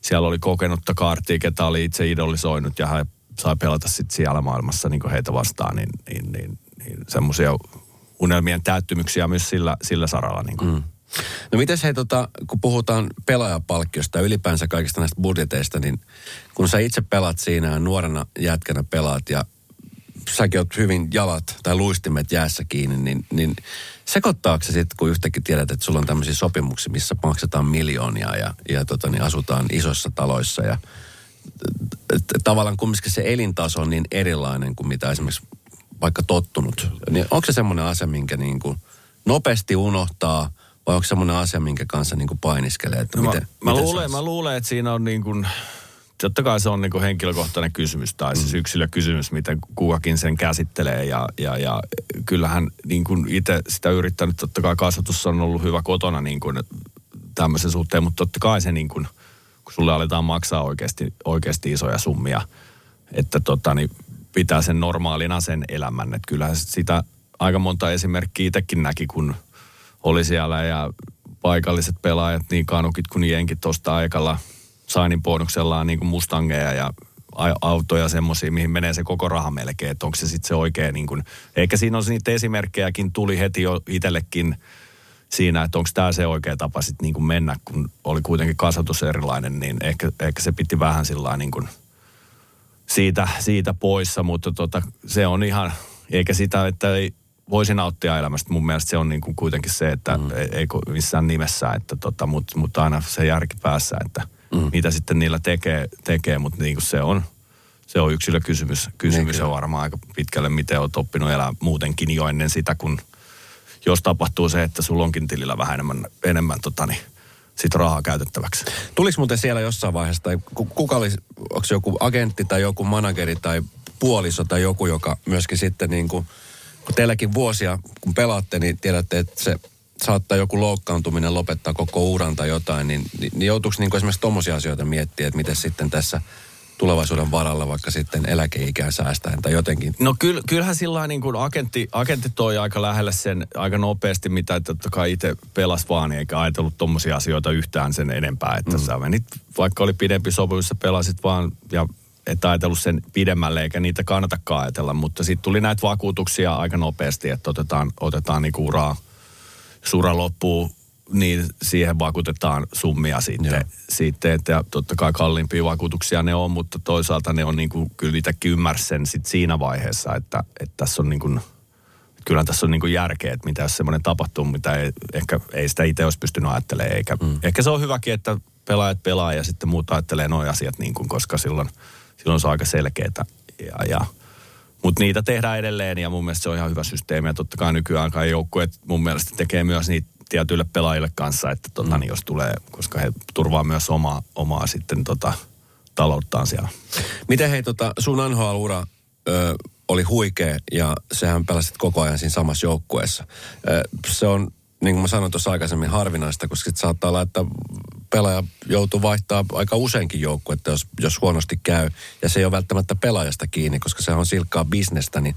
siellä oli kokenutta kaartia, ketä oli itse idolisoinut ja hän sai pelata sitten siellä maailmassa niin heitä vastaan, niin, niin, niin, niin semmoisia unelmien täyttymyksiä myös sillä, sillä saralla. Niin mm. No mites hei, tota, kun puhutaan pelaajapalkkiosta ja ylipäänsä kaikista näistä budjeteista, niin kun sä itse pelaat siinä ja nuorena jätkänä pelaat ja säkin oot hyvin jalat tai luistimet jäässä kiinni, niin, niin sekoittaako se sitten, kun yhtäkkiä tiedät, että sulla on tämmöisiä sopimuksia, missä maksetaan miljoonia ja, ja tota, niin asutaan isoissa taloissa ja et, tavallaan kumminkin se elintaso on niin erilainen kuin mitä esimerkiksi vaikka tottunut. Niin onko se semmoinen asia, minkä niin kuin nopeasti unohtaa vai onko se semmoinen asia, minkä kanssa niin kuin painiskelee? Että no, miten, mä, miten mä, luulen, mä luulen, että siinä on niin kuin... Totta kai se on niinku henkilökohtainen kysymys tai siis yksilökysymys, miten kukakin sen käsittelee ja, ja, ja kyllähän niin kuin itse sitä yrittänyt, totta kai kasvatus on ollut hyvä kotona niin kuin tämmöisen suhteen, mutta totta kai se niin kuin, kun sulle aletaan maksaa oikeasti, oikeasti isoja summia, että tota, niin pitää sen normaalina sen elämän, että kyllähän sitä aika monta esimerkkiä itsekin näki, kun oli siellä ja paikalliset pelaajat, niin kanukit kuin jenkit tuosta aikalla, sainin boonuksellaan niin kuin mustangeja ja autoja semmoisia, mihin menee se koko raha melkein, että onko se sitten se oikea niin kuin, eikä siinä on niitä esimerkkejäkin tuli heti jo itsellekin siinä, että onko tämä se oikea tapa sitten niin kuin mennä, kun oli kuitenkin kasvatus erilainen, niin ehkä, ehkä se piti vähän sillä niin kuin siitä, siitä poissa, mutta tota, se on ihan, eikä sitä, että ei voisi nauttia elämästä. Mun mielestä se on niin kuin kuitenkin se, että mm. ei, ei missään nimessä, että tota, mutta mut aina se järki päässä, että Mm. mitä sitten niillä tekee, tekee mutta niin kuin se on, se on yksilökysymys. Kysymys on varmaan aika pitkälle, miten olet oppinut elää muutenkin jo ennen sitä, kun jos tapahtuu se, että sulla onkin tilillä vähän enemmän, enemmän tota, niin, sit rahaa käytettäväksi. Tuliko muuten siellä jossain vaiheessa, tai kuka oli, onko se joku agentti tai joku manageri tai puoliso tai joku, joka myöskin sitten niin kuin, kun teilläkin vuosia, kun pelaatte, niin tiedätte, että se saattaa joku loukkaantuminen lopettaa koko uran tai jotain, niin, niin, niin joutuuko niin esimerkiksi tommosia asioita miettiä, että miten sitten tässä tulevaisuuden varalla vaikka sitten eläkeikään säästäen tai jotenkin? No kyll, kyllähän sillä niin kuin agentti, agentti toi aika lähelle sen aika nopeasti, mitä totta kai itse pelasi vaan, eikä ajatellut tommosia asioita yhtään sen enempää, että mm. sä menit, vaikka oli pidempi sopimus, sä pelasit vaan ja et ajatellut sen pidemmälle, eikä niitä kannatakaan ajatella, mutta sitten tuli näitä vakuutuksia aika nopeasti, että otetaan, otetaan niin kuin uraa sura loppuu, niin siihen vakuutetaan summia sitten, sitten, että totta kai kalliimpia vakuutuksia ne on, mutta toisaalta ne on niin kuin, kyllä itsekin ymmärsi sen sit siinä vaiheessa, että, että tässä on niin kuin, kyllä tässä on niin kuin järkeä, että mitä jos semmoinen tapahtuu, mitä ei, ehkä ei sitä itse olisi pystynyt ajattelemaan, eikä mm. ehkä se on hyväkin, että pelaajat pelaa ja sitten muut ajattelee nuo asiat, niin kuin, koska silloin, silloin se on aika selkeätä ja, ja mutta niitä tehdään edelleen ja mun mielestä se on ihan hyvä systeemi. Ja totta kai nykyään kai joukkueet mun mielestä tekee myös niitä tietyille pelaajille kanssa, että tota, mm. niin jos tulee, koska he turvaa myös omaa, omaa sitten tota, talouttaan siellä. Miten hei, tota, sun N H L-ura ö, oli huikea ja sehän pelasit koko ajan siinä samassa joukkueessa. Ö, se on, niin kuin mä sanoin tuossa aikaisemmin, harvinaista, koska sit saattaa olla, että pelaaja joutuu vaihtaa aika useinkin joukkuetta, jos, jos huonosti käy. Ja se ei ole välttämättä pelaajasta kiinni, koska se on silkkaa bisnestä. Niin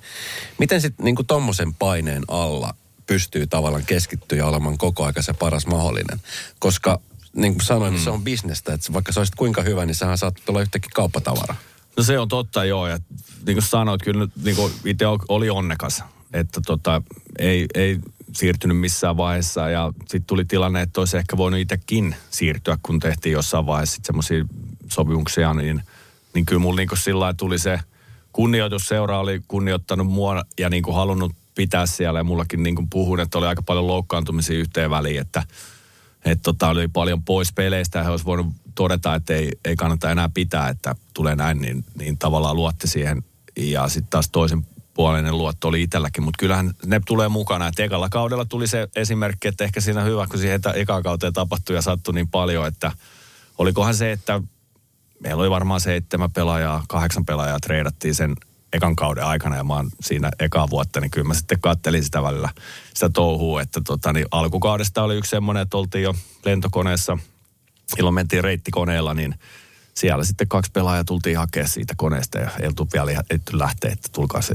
miten sitten niin tommosen paineen alla pystyy tavallaan keskittyä ja olemaan koko aika se paras mahdollinen? Koska niin kuin sanoin, mm. se on bisnestä. Että vaikka sä olisit kuinka hyvä, niin sähän saattaa tulla yhtäkkiä kauppatavara. No se on totta, joo. Ja niin kuin sanoit, kyllä niin kuin itse oli onnekas. Että tota, ei... ei siirtynyt missään vaiheessa ja sitten tuli tilanne, että olisi ehkä voinut itsekin siirtyä, kun tehtiin jossain vaiheessa semmoisia sopimuksia, niin, niin kyllä mulla niin kuin sillä lailla tuli se kunnioitus, seura oli kunnioittanut mua ja niin kuin halunnut pitää siellä. Ja mullakin niin kuin puhun, että oli aika paljon loukkaantumisia yhteen väliin, että et tota, oli paljon pois peleistä ja he olisi voinut todeta, että ei, ei kannata enää pitää, että tulee näin, niin, niin tavallaan luotti siihen. Ja sitten taas toisen puolinen luotto oli itselläkin, mutta kyllähän ne tulee mukana. Et ekalla kaudella tuli se esimerkki, että ehkä siinä hyvä, kun siihen ekaan kauteen tapahtui ja sattui niin paljon, että olikohan se, että meillä oli varmaan seitsemän pelaajaa, kahdeksan pelaajaa treidattiin sen ekan kauden aikana ja mä oon siinä ekaa vuotta, niin kyllä mä sitten kattelin sitä välillä sitä touhua, että tota, niin alkukaudesta oli yksi semmoinen, että oltiin jo lentokoneessa, silloin mentiin reittikoneella, niin siellä sitten kaksi pelaajaa tultiin hakemaan siitä koneesta ja ei tullut vielä etty lähteä, että tulkaa se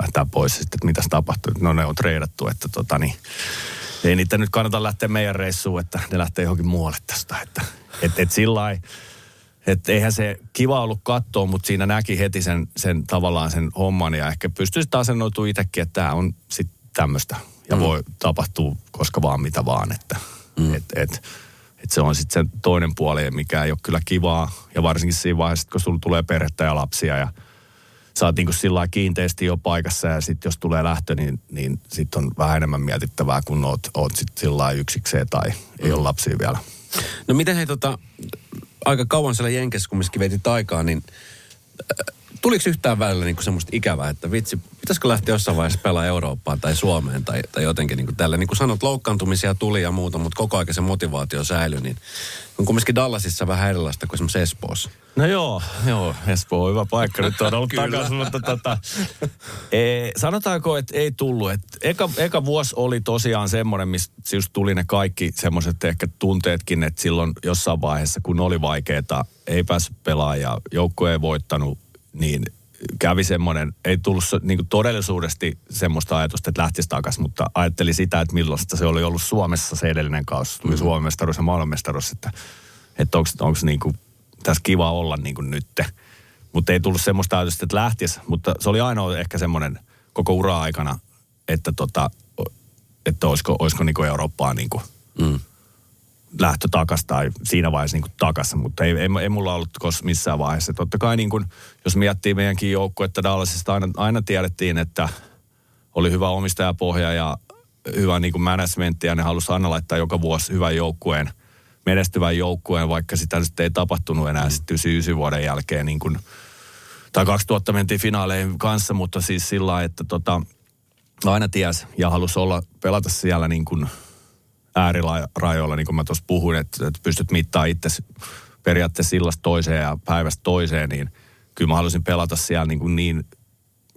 lähtää pois ja sitten, että mitäs tapahtui, no ne on treidattu, että tota niin, ei niitä nyt kannata lähteä meidän reissuun, että ne lähtee johonkin muualle tästä, että et, et sillain. Että eihän se kiva ollut katsoa, mutta siinä näki heti sen, sen tavallaan sen homman ja ehkä pystyisi asennoitumaan itsekin, että tämä on sitten tämmöistä. Ja mm. voi tapahtua koska vaan mitä vaan, että mm. et, et, et se on sitten sen toinen puoli, mikä ei ole kyllä kivaa. Ja varsinkin siinä vaiheessa, kun sulla tulee perhettä ja lapsia ja sä oot niin kuin sillä kiinteästi jo paikassa ja sitten jos tulee lähtö, niin, niin sitten on vähän enemmän mietittävää, kun oot, oot sitten sillä yksikseen tai ei mm. ole lapsia vielä. No miten hei tota... aika kauan siellä Jenkessä kumminkin vietit aikaa, niin tuliko yhtään välillä niinku semmoista ikävää, että vitsi, pitäisikö lähteä jossain vaiheessa pelaa Eurooppaan tai Suomeen tai, tai jotenkin niinku tällä. Niin kuin sanot, loukkaantumisia tuli ja muuta, mutta koko ajan se motivaatio säilyi, niin on kumminkin Dallasissa vähän erilaista kuin esimerkiksi Espoossa. No joo, joo, Espoo on hyvä paikka, nyt on ollut takaisin, mutta tota, e, sanotaanko, että ei tullut. Et eka, eka vuosi oli tosiaan semmoinen, missä just tuli ne kaikki semmoiset ehkä tunteetkin, että silloin jossain vaiheessa, kun oli vaikeaa, ei päässyt pelaamaan, joukko ei voittanut, niin kävi semmoinen, ei tullut niin kuin todellisuudesti semmoista ajatusta, että lähtisi takaisin, mutta ajatteli sitä, että millaista se oli ollut Suomessa se edellinen kausi. Tuli mm. Suomen mestaruus ja maailmanmestaruus, että, että onko, onko niin kuin tässä kiva olla niin kuin nyt. Mutta ei tullut semmoista ajatusta, että lähtisi, mutta se oli ainoa ehkä semmoinen koko ura-aikana, että, tota, että olisiko, olisiko niin kuin Eurooppaa niin kuin mm. lähtö takaisin tai siinä vaiheessa niin takaisin, mutta ei, ei, ei mulla ollut missään vaiheessa. Totta kai niin kuin, jos miettii meidänkin joukkuetta Dallasista, aina, aina tiedettiin, että oli hyvä omistajapohja ja hyvä niin kuin managementti ja ne halusi aina laittaa joka vuosi hyvän joukkueen, menestyvän joukkueen, vaikka sitä nyt ei tapahtunut enää sitten yhdeksänkymmentäyhdeksän vuoden jälkeen niin kuin, tai kaksituhatta mentiin finaaleihin kanssa, mutta siis sillä lailla, että tota, aina ties ja halusi olla, pelata siellä niin kuin äärirajoilla, niin kuin mä tuossa puhuin, että, että pystyt mittaamaan itsesi periaatteessa sillasta toiseen ja päivästä toiseen, niin kyllä mä halusin pelata siellä niin, kuin niin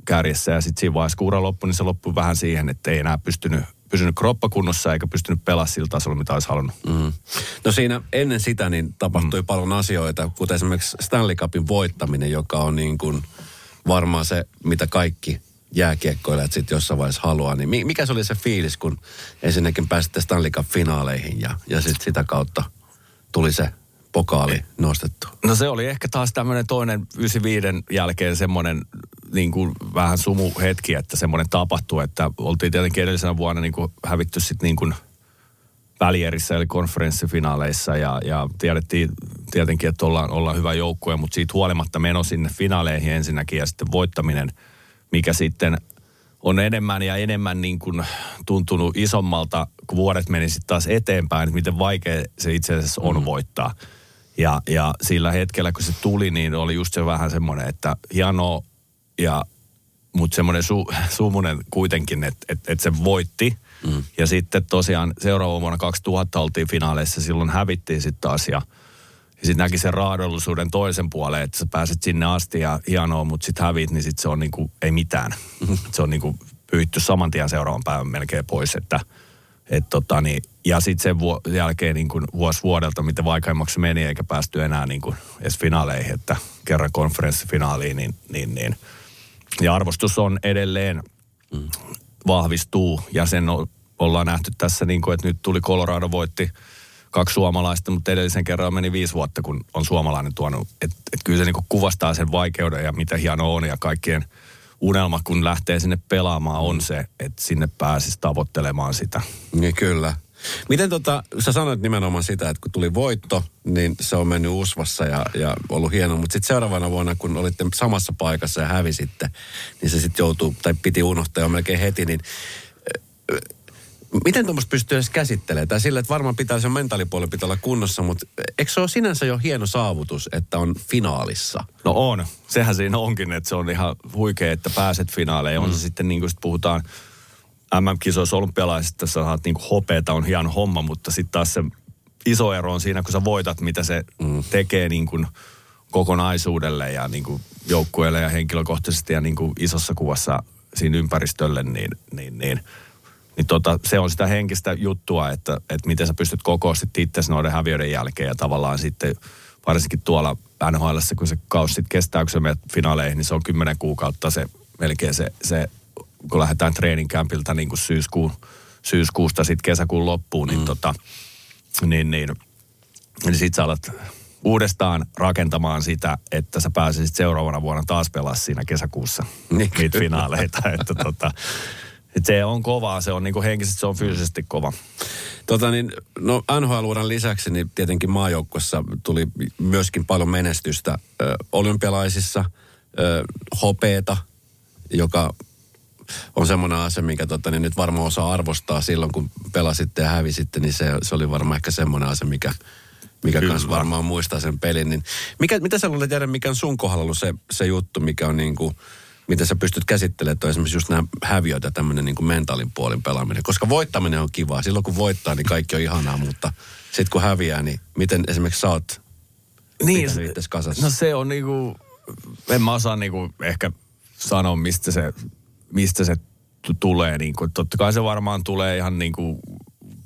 kärjessä. Ja sitten siinä vaiheessa, kun ura loppui, niin se loppui vähän siihen, että ei enää pystynyt, pysynyt kroppakunnossa eikä pystynyt pelaamaan sillä tasolla, mitä olisi halunnut. Mm. No siinä ennen sitä niin tapahtui mm. paljon asioita, kuten esimerkiksi Stanley Cupin voittaminen, joka on niin kuin varmaan se, mitä kaikki jääkiekkoilijat sitten jossain vaiheessa haluaa, niin mikä se oli se fiilis, kun ensinnäkin pääsitte Stanley Cup-finaaleihin ja, ja sitten sitä kautta tuli se pokaali nostettu? No se oli ehkä taas tämmöinen toinen yhdeksänkymmentäviiden jälkeen semmoinen niin kuin vähän sumuhetki, että semmoinen tapahtui, että oltiin tietenkin edellisenä vuonna niin kuin hävitty sitten niin kuin välierissä eli konferenssifinaaleissa ja, ja tiedettiin tietenkin, että ollaan, ollaan hyvä joukkue, mutta siitä huolimatta meno sinne finaaleihin ensinnäkin ja sitten voittaminen, mikä sitten on enemmän ja enemmän niin kuin tuntunut isommalta, kun vuodet meni sitten taas eteenpäin, että miten vaikea se itse asiassa on mm-hmm. voittaa. Ja, ja sillä hetkellä, kun se tuli, niin oli just se vähän semmoinen, että hienoa, mutta semmoinen su, sumunen kuitenkin, että et, et se voitti. Mm-hmm. Ja sitten tosiaan seuraava vuonna kaksituhatta oltiin finaaleissa, silloin hävittiin sitten taas ja Ja sitten näki sen raadollisuuden toisen puoleen, että sä pääset sinne asti ja hienoa, mutta sitten hävit, niin sitten se on niinku, ei mitään. Se on niinku pyyhitty saman tien seuraavan päivän melkein pois. Että, et totani, ja sitten sen vuo, jälkeen niinku vuosi vuodelta, miten vaikeimmaksi meni, eikä päästy enää niinku edes finaaleihin, että kerran konferenssifinaaliin, niin, niin, niin. Ja arvostus on edelleen, mm. vahvistuu, ja sen o, ollaan nähty tässä, niinku, että nyt tuli Colorado voitti, kaksi suomalaista, mutta edellisen kerran meni viisi vuotta, kun on suomalainen tuonut. Että et kyllä se niinku kuvastaa sen vaikeuden ja mitä hienoa on. Ja kaikkien unelma, kun lähtee sinne pelaamaan, on se, että sinne pääsisi tavoittelemaan sitä. Niin kyllä. Miten tota, sä sanoit nimenomaan sitä, että kun tuli voitto, niin se on mennyt usvassa ja, ja ollut hienoa, mutta sitten seuraavana vuonna, kun olitte samassa paikassa ja hävisitte, niin se sitten joutuu, tai piti unohtaa jo melkein heti, niin miten tuommoista pystyy edes käsittelemään? Tai sillä, että varmaan pitää sen mentaalipuolen pitää olla kunnossa, mutta eikö se ole sinänsä jo hieno saavutus, että on finaalissa? No on. Sehän siinä onkin, että se on ihan huikea, että pääset finaaleihin. Mm. On se sitten niin kuin sit puhutaan M M-kisoissa olympialaisista, sä saat niin kuin hopeeta, on hieno homma, mutta sitten taas se iso ero on siinä, kun sä voitat, mitä se mm. tekee niin kuin kokonaisuudelle ja niin kuin joukkueelle ja henkilökohtaisesti ja niin kuin isossa kuvassa siinä ympäristölle, niin... niin, niin Niin tota, se on sitä henkistä juttua, että, että miten sä pystyt kokoa sitten itsesi noiden häviöiden jälkeen ja tavallaan sitten varsinkin tuolla N H L:ssä, kun se kaus sitten kestää, kun sä menet finaaleihin, niin se on kymmenen kuukautta se melkein se, se kun lähdetään treeninkämpiltä niin kuin syyskuun, syyskuusta sitten kesäkuun loppuun, niin, mm. tota, niin, niin, niin sit sä alat uudestaan rakentamaan sitä, että sä pääsisit seuraavana vuonna taas pelaa siinä kesäkuussa niitä finaaleita, että tota... Se on kovaa, se on niin kuin henkisesti, se on fyysisesti kova. Tota niin, no N H L-uran lisäksi niin tietenkin maajoukkueessa tuli myöskin paljon menestystä. Ö, olympialaisissa ö, hopeeta, joka on semmoinen asia, mikä tota, niin nyt varmaan osaa arvostaa silloin, kun pelasitte ja hävisitte, niin se, se oli varmaan ehkä semmoinen asia, mikä, mikä kans varmaan muistaa sen pelin. Niin, mikä, mitä sä luulet, Jere, mikä on sun kohdalla ollut se, se juttu, mikä on niin kuin... Miten sä pystyt käsittelemään, että on esimerkiksi just nämä häviöt ja tämmöinen niin kuin mentaalin puolin pelaaminen. Koska voittaminen on kivaa. Silloin kun voittaa, niin kaikki on ihanaa, mutta sitten kun häviää, niin miten esimerkiksi sä oot niin, pitänyt itse kasassa? No se on niinku, en mä osaa niinku ehkä sanoa, mistä se, mistä se t- tulee. Niinku. Totta kai se varmaan tulee ihan niinku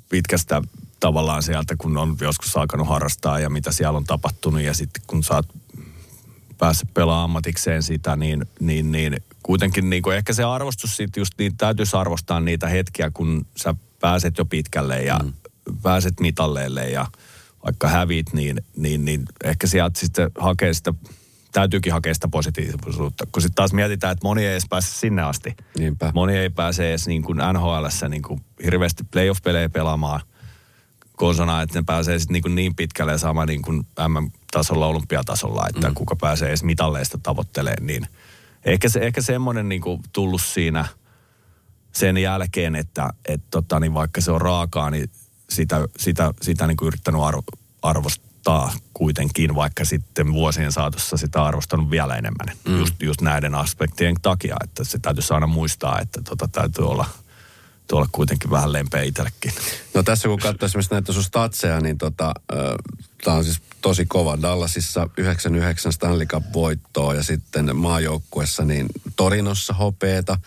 pitkästä tavallaan sieltä, kun on joskus alkanut harrastaa ja mitä siellä on tapahtunut ja sitten kun sä oot päässä pelaa ammatikseen sitä, niin, niin, niin kuitenkin niin kuin ehkä se arvostus siitä just niin täytyisi arvostaa niitä hetkiä, kun sä pääset jo pitkälle ja mm. pääset mitalleille ja vaikka hävit, niin, niin, niin ehkä sieltä sitten hakee sitä, täytyykin hakea sitä positiivisuutta. Kun sitten taas mietitään, että moni ei edes pääse sinne asti. Niinpä. Moni ei pääse edes niin kuin N H L:ssä niin kuin hirveästi playoff-pelejä pelaamaan konsona, että ne pääsee sitten niin, niin pitkälle ja saamaan niin kuin M M tasolla, olympiatasolla, että mm. kuka pääsee edes mitalleista tavoittelemaan, niin ehkä, se, ehkä semmoinen niin kuin tullut siinä sen jälkeen, että et tota, niin vaikka se on raakaa, niin sitä, sitä, sitä niin kuin yrittänyt arvo, arvostaa kuitenkin, vaikka sitten vuosien saatossa sitä arvostanut vielä enemmän. Mm. Just, just näiden aspektien takia, että se täytyisi aina muistaa, että tota, täytyy olla tuolla kuitenkin vähän lempeä itsellekin. No tässä kun katsoo esimerkiksi näitä sun statseja, niin tota, äh, tää on siis tosi kova. Dallasissa yhdeksänkymmentäyhdeksän Stanley Cup-voittoa ja sitten maajoukkuessa niin Torinossa hopeeta.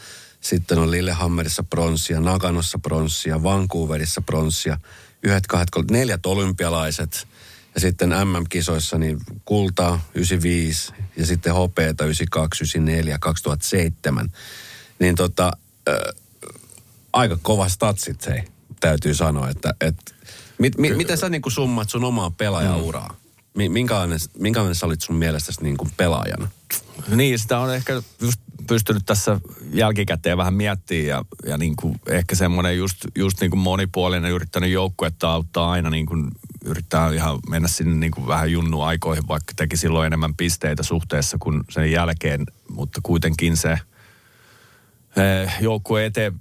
Sitten on Lillehammerissa pronssia, Naganossa pronssia, Vancouverissa pronssia, yhdet, kahdet, kolme, neljät olympialaiset. Ja sitten M M-kisoissa niin kultaa yhdeksänkymmentäviisi ja sitten hopeeta yhdeksänkymmentäkaksi, yhdeksänkymmentäneljä, kaksituhattaseitsemän. Niin tota... Äh, aika kova statsit se, täytyy sanoa, että et, mit, mit, miten sä niinku summat sun omaa pelaajauraa? Minkälainen, minkälainen sä olit sun mielestäsi niinku pelaajana? Niin, sitä on ehkä just pystynyt tässä jälkikäteen vähän miettimään ja, ja niinku ehkä semmoinen just, just niinku monipuolinen yrittänyt joukkuetta auttaa aina, niinku yrittää ihan mennä sinne niinku vähän junnu aikoihin, vaikka teki silloin enemmän pisteitä suhteessa kuin sen jälkeen, mutta kuitenkin se eh, joukkue eteen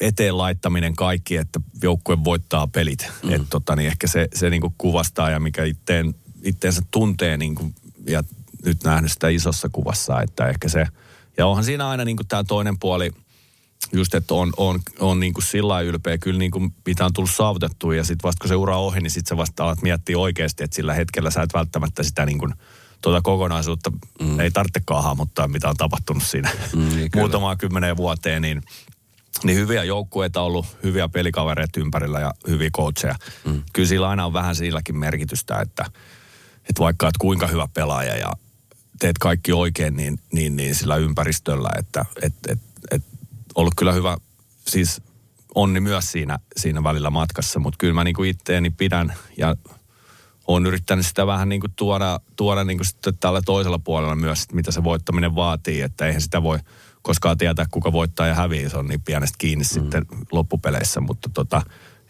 eteen laittaminen kaikki, että joukkue voittaa pelit. Mm. Että tota, niin ehkä se, se niinku kuvastaa ja mikä itteen, itteensä tuntee niinku, ja nyt nähnyt sitä isossa kuvassa, että ehkä se, ja onhan siinä aina niinku tämä toinen puoli just, että on, on, on niinku sillä lailla ylpeä kyllä niinku, mitä on tullut saavutettua ja sitten vasta kun se ura ohi, niin sitten sä vasta alat miettiä oikeasti, että sillä hetkellä sä et välttämättä sitä niinku tuota kokonaisuutta, mm. ei tarvitsekaan hahmottaa, mitä on tapahtunut siinä mm, muutamaa kymmeneen vuoteen, niin Niin hyviä joukkueita on ollut, hyviä pelikavereita ympärillä ja hyviä coacheja. Mm. Kyllä sillä aina on vähän silläkin merkitystä, että, että vaikka et kuinka hyvä pelaaja ja teet kaikki oikein, niin, niin, niin sillä ympäristöllä, että et, et, et ollut kyllä hyvä, siis onni myös siinä, siinä välillä matkassa, mutta kyllä mä niinku itteeni pidän ja olen yrittänyt sitä vähän niinku tuoda, tuoda niinku sitten tällä toisella puolella myös, mitä se voittaminen vaatii, että eihän sitä voi koskaan tietää, kuka voittaa ja häviää, se on niin pienestä kiinni mm. sitten loppupeleissä, mutta tota,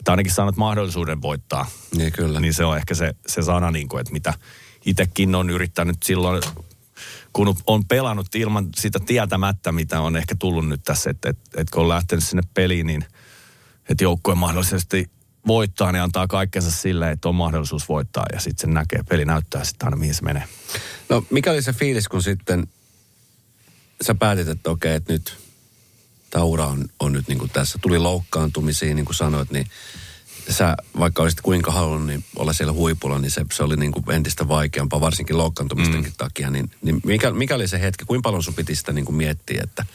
että ainakin saanut mahdollisuuden voittaa. Niin kyllä. Niin se on ehkä se, se sana, niin kuin, että mitä itsekin on yrittänyt silloin, kun on pelannut ilman sitä tietämättä, mitä on ehkä tullut nyt tässä, että et, et kun on lähtenyt sinne peliin, niin että joukkue mahdollisesti voittaa, niin antaa kaikkensa sille, että on mahdollisuus voittaa ja sitten se näkee, peli näyttää sitten aina mihin se menee. No mikä oli se fiilis, kun sitten sä päätit, että okei, että nyt tämä ura on, on nyt niin kuin tässä. Tuli loukkaantumisia, niin kuin sanoit, niin sä vaikka olisit kuinka halunnut niin olla siellä huipulla, niin se, se oli niin kuin entistä vaikeampaa, varsinkin loukkaantumistenkin mm. takia. Niin, niin mikä, mikä oli se hetki, kuinka paljon sun piti sitä niin kuin miettiä, että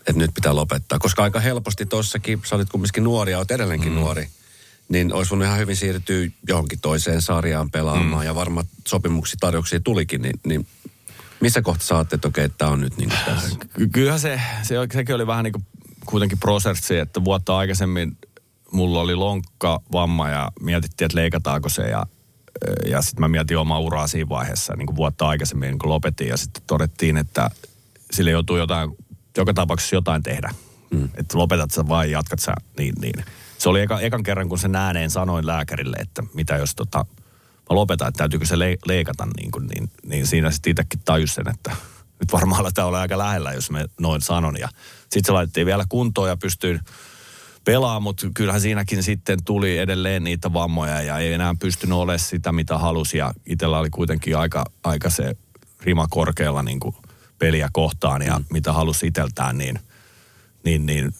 että nyt pitää lopettaa? Koska aika helposti tossakin, sä olit kumminkin nuori ja oot edelleenkin mm. nuori, niin olisi voinut ihan hyvin siirtyä johonkin toiseen sarjaan pelaamaan mm. ja varmaan sopimuksia, tarjouksia tulikin, niin, niin missä kohtaa saatte, että okei, okay, tämä on nyt niin kuin tässä? Kyllähän se, se, sekin oli vähän niin kuin kuitenkin prosessi, että vuotta aikaisemmin mulla oli lonkkavamma ja mietittiin, että leikataanko se ja, ja sitten mä mietin omaa uraa siinä vaiheessa, niin kuin vuotta aikaisemmin niin kuin lopetin ja sitten todettiin, että sille joutuu jotain, joka tapauksessa jotain tehdä. Mm. Että lopetat sä vai jatkat sä niin, niin. Se oli eka, ekan kerran, kun sen ääneen sanoin lääkärille, että mitä jos tota, mä lopetan, että täytyykö se le, leikata, niin, kuin, niin, niin siinä sitten itsekin tajus sen, että nyt varmaan tämä oli aika lähellä, jos me noin sanon. Ja sitten se laitettiin vielä kuntoon ja pystyin pelaamaan, mutta kyllähän siinäkin sitten tuli edelleen niitä vammoja ja ei enää pystynyt olemaan sitä, mitä halusi. Ja itsellä oli kuitenkin aika, aika se rima korkealla niin kuin peliä kohtaan ja mm. mitä halusi itseltään, niin, niin, niin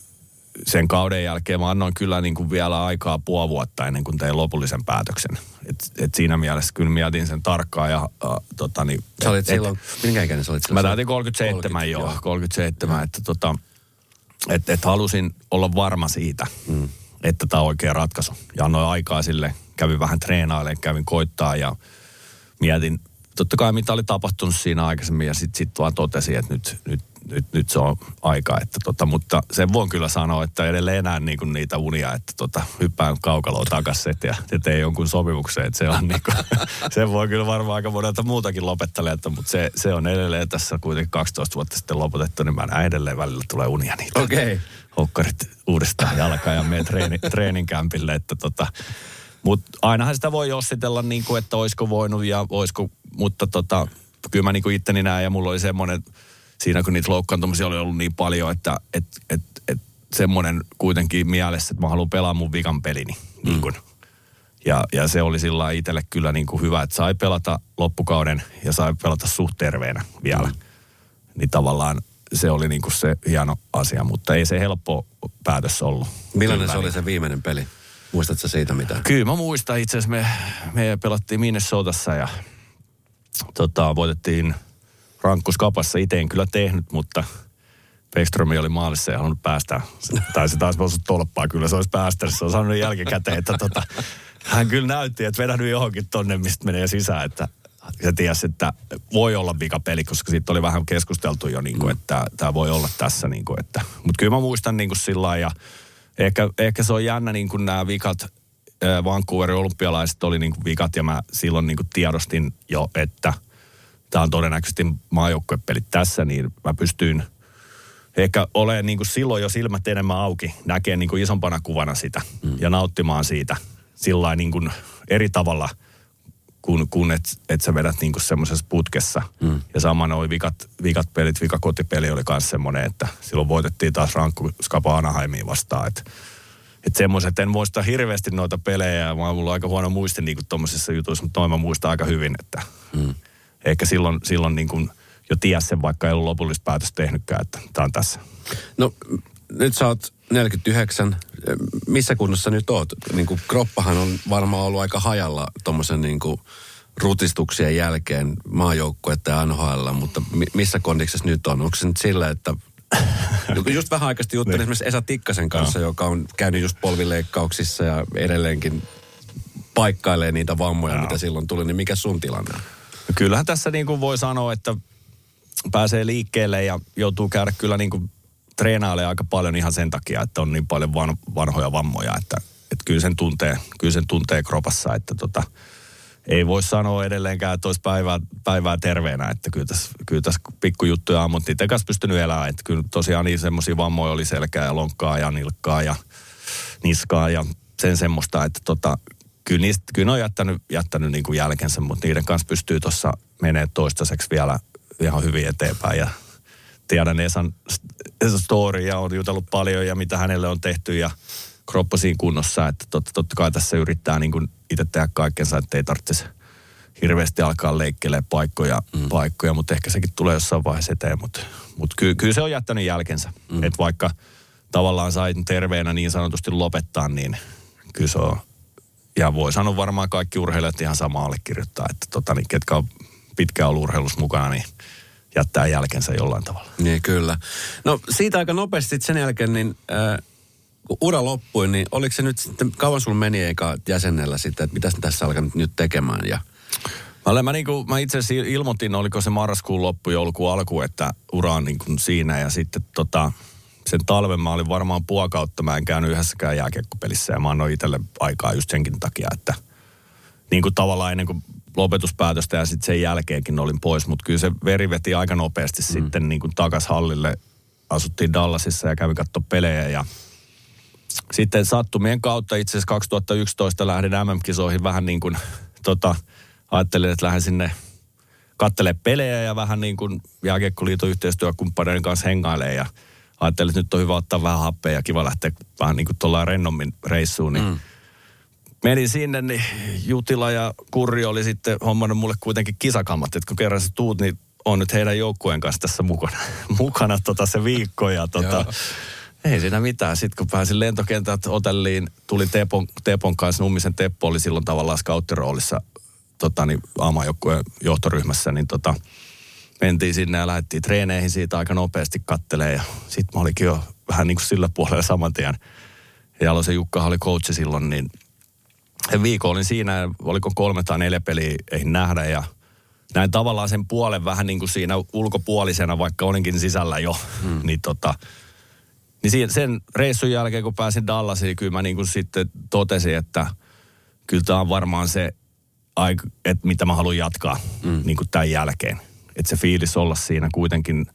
sen kauden jälkeen mä annoin kyllä niin kuin vielä aikaa puoli vuotta ennen kuin tein lopullisen päätöksen. Et, et siinä mielessä kyllä mietin sen tarkkaan. Ja, äh, tota, niin, sä olit et, silloin, et, minkä ikäinen sä olit silloin? Mä täytin kolmekymmentäseitsemän joo, kolmekymmentäseitsemän, mm. että tota, et, et halusin olla varma siitä, mm. että tää on oikea ratkaisu. Ja annoin aikaa sille, kävin vähän treenailemaan, kävin koittaa ja mietin, totta kai mitä oli tapahtunut siinä aikaisemmin ja sitten sit vaan totesin, että nyt, nyt, nyt, nyt se on aika. Että tota, mutta sen voin kyllä sanoa, että edelleen enää niinku niitä unia, että tota, hyppään kaukaloon takaisin ja te tee jonkun sopimukseen. Että se on niinku, sen voi kyllä varmaan aika monelta muutakin lopettele, että, mutta se, se on edelleen tässä kuitenkin kaksitoista vuotta sitten lopetettu, niin mä näen edelleen välillä tulee unia niitä. Okei. Okay. Hokkarit uudestaan jalkaan ja menen treeni, treeninkämpille, että tota... Mutta ainahan sitä voi jossitella, niin kuin, että olisiko voinut ja olisiko, mutta tota, kyllä mä niin kuin itteni näen ja mulla oli semmoinen, siinä kun niitä loukkaantumisia oli ollut niin paljon, että et, et, et, semmoinen kuitenkin mielessä, että mä haluan pelaa mun vikan pelini. Mm. Niin kuin. Ja, ja se oli sillä lailla itselle kyllä niin kuin hyvä, että sai pelata loppukauden ja sai pelata suht terveenä vielä. Mm. Niin tavallaan se oli niin kuin se hieno asia, mutta ei se helppo päätös ollut. Millainen se oli se viimeinen peli? Muistatko siitä mitään? Kyllä mä muistan. Itse asiassa me, me pelattiin Minnesotassa ja tota, voitettiin rankkuskapassa. Itse en kyllä tehnyt, mutta Ekström oli maalissa ja halunnut päästä. Tai se taas osui tolppaa. Kyllä se olisi päästänyt. Se on sanonut jälkikäteen, että tota, hän kyllä näytti, että vedänyt johonkin tonne, mistä menee sisään. Että se tiesi, että voi olla vikapeli, koska siitä oli vähän keskusteltu jo, niin kuin, että tämä voi olla tässä. Niin kuin, että. Mutta kyllä mä muistan niin kuin sillä lailla ja... Ehkä, ehkä se on jännä, niin kuin nämä vikat, Vancouverin olympialaiset oli niin kuin vikat, ja mä silloin niin kuin tiedostin jo, että tämä on todennäköisesti maajoukkuepelit tässä, niin mä pystyin ehkä olemaan niin kuin silloin jo silmät enemmän auki, näkee niin kuin isompana kuvana sitä, mm. ja nauttimaan siitä sillain niin kuin eri tavalla, kun, kun et, et sä vedät niin kuin semmoisessa putkessa. Mm. Ja sama noi vikat, vikat pelit, vikakotipeli oli myös semmoinen, että silloin voitettiin taas rankkuskapa Anaheimiin vastaan. Että et semmoiset, en muista hirveästi noita pelejä, vaan mulla on aika huono muisti niin kuin tuommoisissa jutuissa, mutta noin mä muistan aika hyvin, että mm. ehkä silloin, silloin niin kuin jo tiesi sen, vaikka ei ollut lopullista päätöstä tehnytkään, että tää on tässä. No nyt sä oot neljäkymmentäyhdeksän. Missä kunnossa nyt oot? Niin kuin kroppahan on varmaan ollut aika hajalla tuommoisen niin kuin rutistuksien jälkeen maajoukkuetta ja N H L, mutta mi- missä kondiksessa nyt on? Onko se nyt sillä, että just vähän aikaisesti juttelin esimerkiksi Esa Tikkasen kanssa, no. joka on käynyt just polvileikkauksissa ja edelleenkin paikkailee niitä vammoja, no. mitä silloin tuli, niin mikä sun tilanne on? Kyllähän tässä niin kuin voi sanoa, että pääsee liikkeelle ja joutuu käydä kyllä niin kuin treenailee aika paljon ihan sen takia, että on niin paljon van, vanhoja vammoja, että, että kyllä, sen tuntee, kyllä sen tuntee kropassa, että tota, ei voi sanoa edelleenkään, että olisi päivää, päivää terveenä, että kyllä tässä, kyllä tässä pikkujuttuja on, mutta niitä ei kanssa pystynyt elämään, että kyllä tosiaan niin semmoisia vammoja oli selkää ja lonkkaa ja nilkkaa ja niskaa ja sen semmoista, että tota, kyllä, niistä, kyllä ne on jättänyt, jättänyt niin kuin jälkensä, mutta niiden kanssa pystyy tuossa menee toistaiseksi vielä ihan hyvin eteenpäin. Ja tiedän Esan story ja on jutellut paljon ja mitä hänelle on tehty ja kroppa siinä kunnossa, että tot, totta kai tässä yrittää niin kuin itse tehdä kaikkensa, että ei tarvitsisi hirveästi alkaa leikkelemään paikkoja, mm. paikkoja, mutta ehkä sekin tulee jossain vaiheessa eteen, mutta mut kyllä, kyllä se on jättänyt jälkensä. Mm. Että vaikka tavallaan sai terveenä niin sanotusti lopettaa, niin kyllä se on, ja voi sanoa varmaan kaikki urheilijat ihan sama allekirjoittaa, että tota, niin, ketkä on pitkään ollut urheilussa mukana, niin jättää jälkensä jollain tavalla. Niin kyllä. No siitä aika nopeasti sen jälkeen, niin äh, kun ura loppui, niin oliko se nyt sitten, kauan sulla meni eikä jäsenellä sitten, että mitäs tässä alkaa nyt, nyt tekemään ja... Mä, mä, niin kuin, mä itse asiassa ilmoitin, oliko se marraskuun loppu, joulukuun alku, että ura on niin kuin siinä ja sitten tota, sen talven mä olin varmaan puolikautta, mä en käynyt yhdessäkään jääkiekkopelissä ja mä annoin itselle aikaa just senkin takia, että niin kuin tavallaan ennen kuin lopetuspäätöstä ja sitten sen jälkeenkin olin pois, mutta kyllä se veri veti aika nopeasti mm. sitten niin kuin takas hallille. Asuttiin Dallasissa ja kävin katsoa pelejä ja sitten sattumien kautta itse asiassa kaksituhattayksitoista lähdin M M-kisoihin vähän niin kuin tota... Ajattelin, että lähden sinne katselemaan pelejä ja vähän niin kuin jääkiekkoliiton yhteistyökumppaneiden kanssa hengailemaan. Ja ajattelin, että nyt on hyvä ottaa vähän happea ja kiva lähteä vähän niin kuin tuollaan rennommin reissuun. Niin mm. menin sinne, niin Jutila ja Kurri oli sitten hommannut mulle kuitenkin kisakammat. Että kun kerran sä tuut, niin on nyt heidän joukkueen kanssa tässä mukana, mukana tota se viikko. Ja tota, ei siinä mitään. Sitten kun pääsin lentokentältä hotelliin, tulin Tepon, Tepon kanssa. Nummisen Teppo oli silloin tavallaan scouttiroolissa Tota, niin aamajoukkueen johtoryhmässä, niin tota, mentiin sinne ja lähdettiin treeneihin siitä aika nopeasti kattelemaan. Ja sit mä olikin jo vähän niin kuin sillä puolella saman tien. Jalosen Jukka oli coachi silloin, niin viikon olin siinä, oliko kolme tai neljä peliä, ei nähdä. Ja näin tavallaan sen puolen vähän niin kuin siinä ulkopuolisena, vaikka olinkin sisällä jo, hmm. niin tota... Niin sen reissun jälkeen, kun pääsin Dallasiin, kyllä mä niin kuin sitten totesin, että kyllä tää on varmaan se, että mitä mä haluan jatkaa mm. niin kuin tämän jälkeen. Että se fiilis olla siinä kuitenkin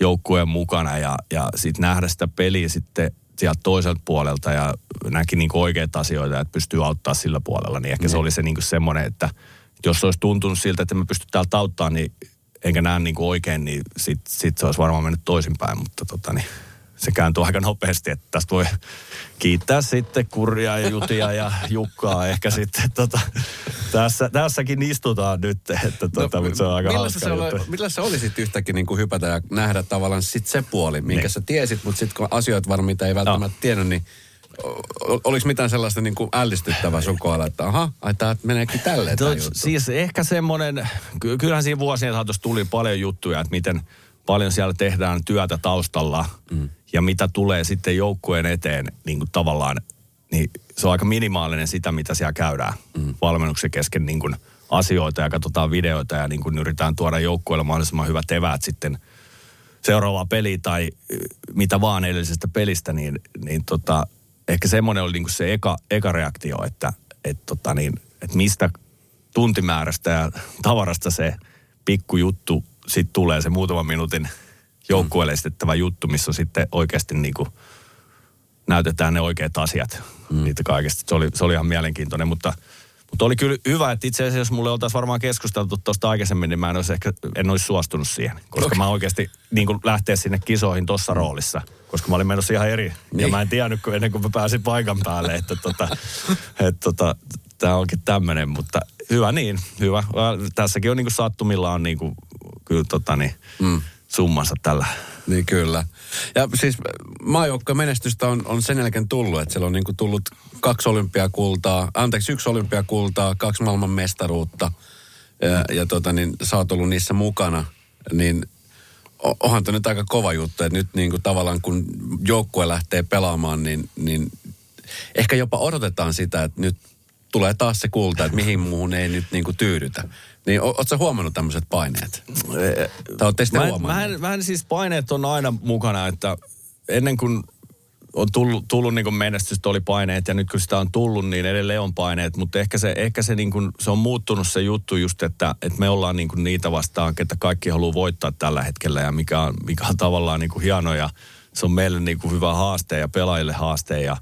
joukkueen mukana ja, ja sitten nähdä sitä peliä sitten sieltä toiselta puolelta ja näki niin kuin oikeita asioita, että pystyy auttaa sillä puolella. Niin ehkä mm. se oli se niin kuin semmoinen, että jos olisi tuntunut siltä, että mä pystyn täältä auttamaan, niin enkä näe niin kuin oikein, niin sitten sit se olisi varmaan mennyt toisinpäin, mutta tota niin... Se kääntyi aika nopeasti, että tästä voi kiittää sitten Kurria ja Jutia ja Jukkaa. Ehkä sitten tota, tässä, tässäkin istutaan nyt, että tota, no, mutta se on aika hauska juttu. Millä sä olisit yhtäkkiä niin kuin hypätä ja nähdä tavallaan sit se puoli, minkä niin. sä tiesit, mutta sitten kun asioita varmaan, mitä ei välttämättä no. tiennyt, niin oliko mitään sellaista niin kuin ällistyttävää sun kohdalla, että aha, ai tää meneekin tälleen tämä juttu? Siis ehkä semmoinen, kyllähän siinä vuosien saatossa tuli paljon juttuja, että miten paljon siellä tehdään työtä taustalla mm. ja mitä tulee sitten joukkueen eteen niin kuin tavallaan, niin se on aika minimaalinen sitä, mitä siellä käydään mm. valmennuksen kesken niin kuin asioita ja katsotaan videoita ja niin kuin yritetään tuoda joukkueelle mahdollisimman hyvät eväät sitten seuraavaa peliä tai mitä vaan edellisestä pelistä, niin, niin tota, ehkä semmoinen oli niin kuin se eka, eka reaktio, että et tota niin, et mistä tuntimäärästä ja tavarasta se pikkujuttu sitten tulee se muutaman minuutin joukkueelle esitettävä juttu, missä sitten oikeasti niinku näytetään ne oikeat asiat mm. niitä kaikesta. Se oli, se oli ihan mielenkiintoinen, mutta, mutta oli kyllä hyvä, että itse asiassa jos mulle oltaisiin varmaan keskusteltu tuosta aikaisemmin, niin mä en olisi ehkä en olisi suostunut siihen, koska okay. mä oikeasti niin kuin lähteä sinne kisoihin tuossa mm. roolissa, koska mä olin menossa ihan eri. Niin. Ja mä en tiennyt kun ennen kuin mä pääsin paikan päälle, että tota, et tota, tämä onkin tämmöinen, mutta hyvä niin, hyvä. Tässäkin on niin kuin sattumilla on niin kuin kyllä tota niin, mm. summansa tällä. Niin kyllä. Ja siis maajoukkojen menestystä on, on sen jälkeen tullut, että siellä on niin kuin tullut kaksi olympiakultaa, anteeksi yksi olympiakultaa, kaksi maailman mestaruutta ja, ja tota niin, sä oot ollut niissä mukana, niin onhan tämä nyt aika kova juttu, että nyt niin kuin tavallaan kun joukkue lähtee pelaamaan, niin, niin ehkä jopa odotetaan sitä, että nyt tulee taas se kulta, että mihin muuhun ei nyt niinku tyydytä. Niin ootko sä huomannut tämmöiset paineet? Tai ootte sitten huomannut? Vähän siis paineet on aina mukana, että ennen kuin on tullut, tullut niin kuin menestystä oli paineet ja nyt kun sitä on tullut, niin edelleen on paineet. Mutta ehkä, se, ehkä se, niin kuin, se on muuttunut se juttu just, että, että me ollaan niin kuin niitä vastaan, että kaikki haluaa voittaa tällä hetkellä ja mikä on, mikä on tavallaan niin kuin hieno ja se on meille niin kuin hyvä haaste ja pelaajille haaste ja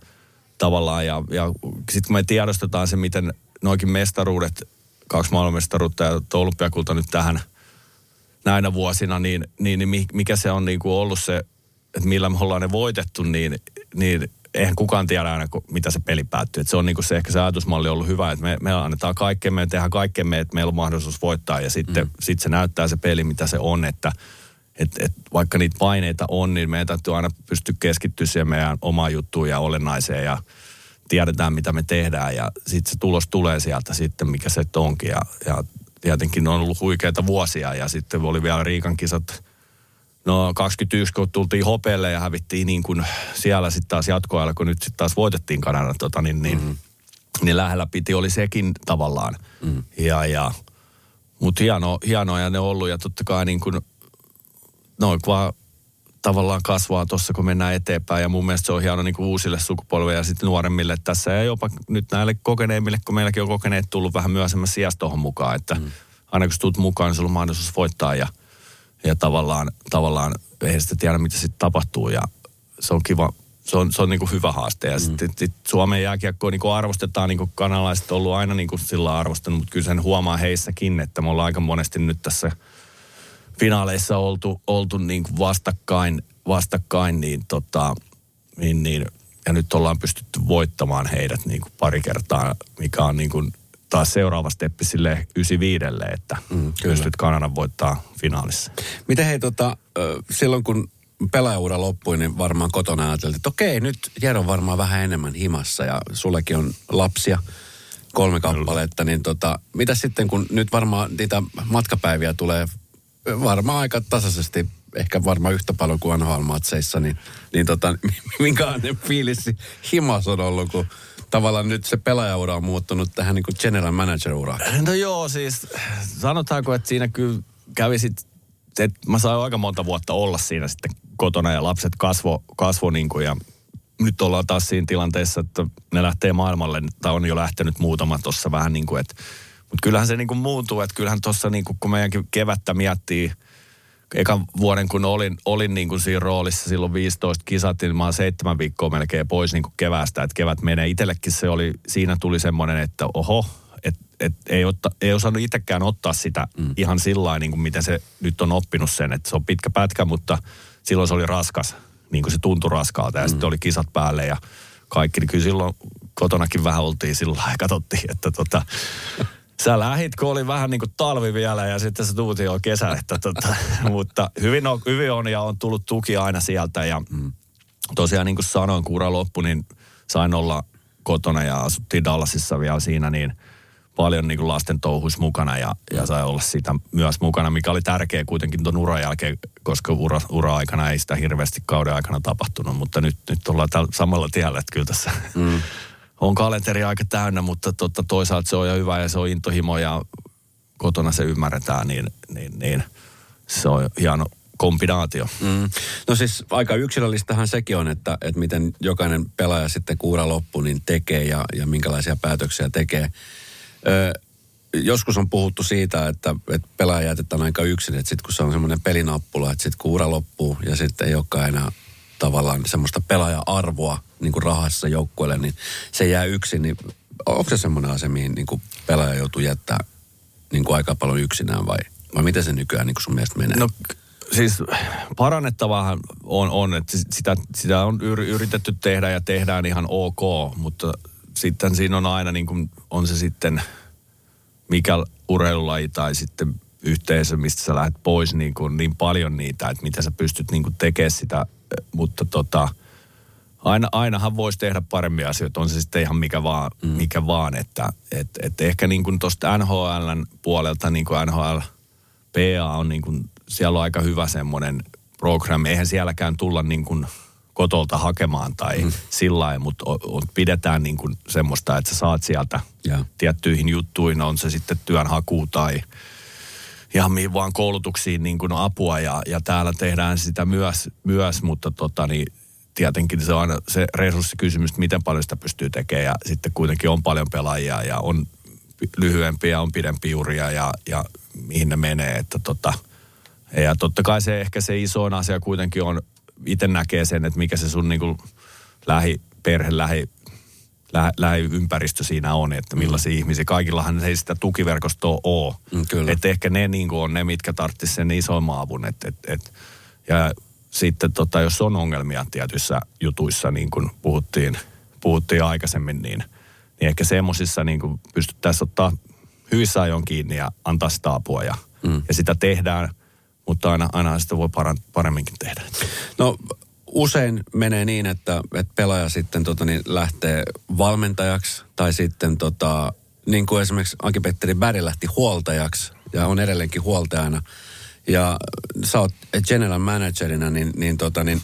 tavallaan. Ja, ja sitten kun me tiedostetaan se, miten noikin mestaruudet, kaksi maailmanmestaruutta ja olympiakulta nyt tähän näinä vuosina, niin, niin, niin mikä se on niin kuin ollut se, että millä me ollaan ne voitettu, niin, niin eihän kukaan tiedä aina, mitä se peli päättyy. Et se on niin kuin se, ehkä se ajatusmalli ollut hyvä, että me, me annetaan kaikkemme, me tehdään kaikkemme, että meillä on mahdollisuus voittaa ja sitten mm. sit se näyttää se peli, mitä se on, että Et, et vaikka niitä paineita on, niin meidän täytyy aina pystyä keskittyä siihen meidän omaan juttuun ja olennaiseen ja tiedetään, mitä me tehdään. Ja sitten se tulos tulee sieltä sitten, mikä se onkin. Ja, ja tietenkin on ollut huikeita vuosia. Ja sitten oli vielä Riikan kisat. No kaksikymmentäyksi, kun tultiin hopeelle ja hävittiin niin kuin siellä sitten taas jatkoajalla, kun nyt sitten taas voitettiin Kanadan, tota, niin, niin, mm-hmm. niin lähellä piti oli sekin tavallaan. Mm-hmm. Ja, ja, mutta hieno, hienoja ne on ollut ja totta kai niin kuin noin vaan tavallaan kasvaa tuossa, kun mennään eteenpäin. Ja mun mielestä se on hieno niin kuin uusille sukupolville ja sitten nuoremmille tässä. Ja jopa nyt näille kokeneimmille, kun meilläkin on kokeneet tullut vähän myöhemmässä sijassa tuohon mukaan. Että mm. aina kun sä tulet mukaan, niin sulla on mahdollisuus voittaa. Ja, ja tavallaan, tavallaan ei sitä tiedä, mitä sitten tapahtuu. Ja se on kiva. Se on, se on niin kuin hyvä haaste. Ja mm. sitten sit Suomen jääkiekkoa niin kuin arvostetaan, niin kuin kanalaiset on ollut aina niin kuin sillä arvostanut. Mutta kyllä sen huomaa heissäkin, että me ollaan aika monesti nyt tässä finaaleissa oltu, oltu niin kuin vastakkain, vastakkain niin tota, niin, niin, ja nyt ollaan pystytty voittamaan heidät niin kuin pari kertaa, mikä on niin kuin taas seuraava steppi sille yhdeksänkymmentäviidelle, että mm, pystyt Kanadan voittaa finaalissa. Miten hei, tota, silloin kun pelaajaura loppui, niin varmaan kotona ajateltiin, että okei, nyt Jero on varmaan vähän enemmän himassa ja sullekin on lapsia. Kolme kappaletta, niin tota, mitä sitten kun nyt varmaan niitä matkapäiviä tulee varmaan aika tasaisesti, ehkä varmaan yhtä paljon kuin N H L-matseissa, niin, niin tota, minkälainen fiilis himas on ollut, kun tavallaan nyt se pelaajaura on muuttunut tähän niin kuin general manager-uraan. No joo, siis sanotaanko, että siinä kyllä kävi sit, että mä sain aika monta vuotta olla siinä sitten kotona ja lapset kasvo, kasvo niin kuin ja nyt ollaan taas siinä tilanteessa, että ne lähtee maailmalle, tai on jo lähtenyt muutama tuossa vähän niin kuin, että mutta kyllähän se niinku muuntuu, että kyllähän tuossa niinku, kun meidänkin kevättä miettii, ekan vuoden kun olin, olin niinku siinä roolissa, silloin viisitoista kisat, niin mä oon seitsemän viikkoa melkein pois niinku keväästä, että kevät menee. Itsellekin se oli, siinä tuli semmoinen, että oho, että et, ei, ei osannut itsekään ottaa sitä mm. ihan sillä lailla, niinku miten se nyt on oppinut sen, että se on pitkä pätkä, mutta silloin se oli raskas, niinku se tuntui raskaalta ja mm. sitten oli kisat päälle ja kaikki, niin kyllä silloin kotonakin vähän oltiin sillä lailla ja katsottiin, että tota... Sä lähit, kun oli vähän niin kuin talvi vielä ja sitten se tuutiin jo kesällä. Tota, mutta hyvin on, hyvin on ja on tullut tuki aina sieltä. Ja mm. tosiaan niin kuin sanoin, kun ura loppui, niin sain olla kotona ja asuttiin Dallasissa vielä siinä. Niin paljon niin kuin lasten touhuissa mukana ja, ja sai olla sitä myös mukana, mikä oli tärkeä kuitenkin tuon uran jälkeen, koska ura, ura-aikana ei sitä hirveästi kauden aikana tapahtunut. Mutta nyt, nyt ollaan tällä samalla tiellä, että kyllä tässä... Mm. On kalenteri aika täynnä, mutta totta, toisaalta se on jo hyvä ja se on intohimo ja kotona se ymmärretään, niin, niin, niin se on hieno kombinaatio. Mm. No siis aika yksilöllistähän sekin on, että, että miten jokainen pelaaja sitten kuura loppu niin tekee ja, ja minkälaisia päätöksiä tekee. Ö, joskus on puhuttu siitä, että, että pelaaja jätetään aika yksin, että sitten kun se on semmoinen pelinappula, että sitten kuura loppuu ja sitten ei olekaan enää tavallaan semmoista pelaaja-arvoa niin kuin rahassa joukkueelle, niin se jää yksin. Niin onko se semmoinen asia, mihin niin kuin pelaaja joutuu jättää niin kuin aika paljon yksinään vai, vai miten se nykyään niin kuin sun mielestä menee? No siis parannettavaahan on, on että sitä, sitä on yritetty tehdä ja tehdään ihan ok, mutta sitten siinä on aina niin kuin, on se sitten mikä urheilulaji tai sitten yhteisö, mistä sä lähdet pois niin, kuin, niin paljon niitä, että mitä sä pystyt niin kuin tekemään sitä. Mutta tota, aina, ainahan voisi tehdä paremmin asioita, on se sitten ihan mikä vaan, mm. mikä vaan että et, et ehkä niin kuin tuosta N H L:n puolelta, niin kuin N H L P A on niin kuin, siellä on aika hyvä semmoinen programmi, eihän sielläkään tulla niin kuin kotolta hakemaan tai mm. sillä lailla, mutta pidetään niin kuin semmoista, että sä saat sieltä yeah. tiettyihin juttuihin, on se sitten työnhaku tai... Ihan mihin vaan koulutuksiin niin kuin apua ja, ja täällä tehdään sitä myös, myös mutta tota, niin tietenkin se on aina se resurssikysymys, että miten paljon sitä pystyy tekemään. Ja sitten kuitenkin on paljon pelaajia ja on lyhyempiä, on pidempiä uria ja, ja mihin ne menee. Että tota, ja totta kai se ehkä se isoin asia kuitenkin on, itse näkee sen, että mikä se sun niin kuin lähiperhe, lähi lä- lä- ympäristö siinä on, että millaisia mm. ihmisiä. Kaikillahan ei sitä tukiverkostoa ole. Mm, että ehkä ne niin kuin on ne, mitkä tarvitsisivat sen isoimman avun. Et, et, et. Ja sitten tota, jos on ongelmia tietyissä jutuissa, niin kuin puhuttiin, puhuttiin aikaisemmin, niin, niin ehkä semmoisissa niin kuin pystyttäisiin ottaa hyvissä ajoin kiinni ja antaa sitä apua. Ja, mm. ja sitä tehdään, mutta aina, aina sitä voi paremminkin tehdä. No usein menee niin, että, että pelaaja sitten tota, niin lähtee valmentajaksi tai sitten tota, niin kuin esimerkiksi Anki-Petteri Bärri lähti huoltajaksi ja on edelleenkin huoltajana. Ja sä oot general managerina, niin, niin, tota, niin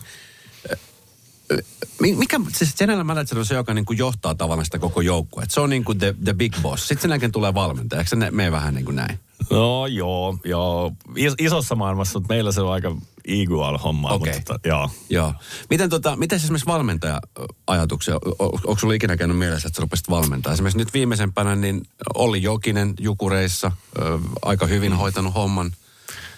mikä, siis general manager on se, joka niin kuin johtaa tavallaan sitä koko joukkoa. Se on niin kuin the, the big boss. Sitten sen jälkeen tulee valmentaja. Eikö se mene vähän niin kuin näin? No joo, joo. Is, isossa maailmassa, mutta meillä se on aika equal-hommaa. Okei. Okay. Tota, joo. joo. Miten tota, mitäs esimerkiksi valmentaja-ajatuksia? Onko sulla ikinä käynyt mielessä, että sä rupesit valmentaa? Esimerkiksi nyt viimeisempänä niin Olli Jokinen Jukureissa, ö, aika hyvin hoitanut homman.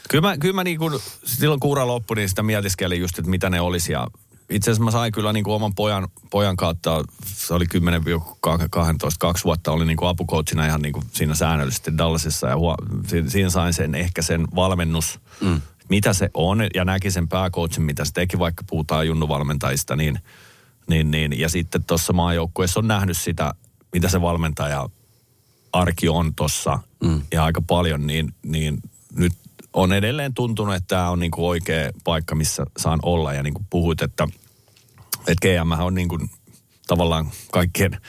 Kyllä mä, kyllä mä niin kuin, silloin kun ura loppui, niin sitä mietiskelin just, että mitä ne olisi. Ja itse asiassa mä sain kyllä niin kuin oman pojan, pojan kautta, se oli kymmenen kaksitoista vuotta, oli niin kuin apukoutsina ihan niin kuin siinä säännöllisesti Dallasissa. Ja huo, siinä sain sen ehkä sen valmennus, mm. mitä se on, ja näki sen pääkoutsin, mitä se teki, vaikka puhutaan junnuvalmentajista. Niin, niin, niin. Ja sitten tuossa maajoukkueessa on nähnyt sitä, mitä se valmentaja arki on tuossa, mm. ja aika paljon, niin, niin nyt on edelleen tuntunut, että tämä on niinku oikea paikka, missä saan olla. Ja niin kuin puhuit, että, että G M on niinku tavallaan kaikkien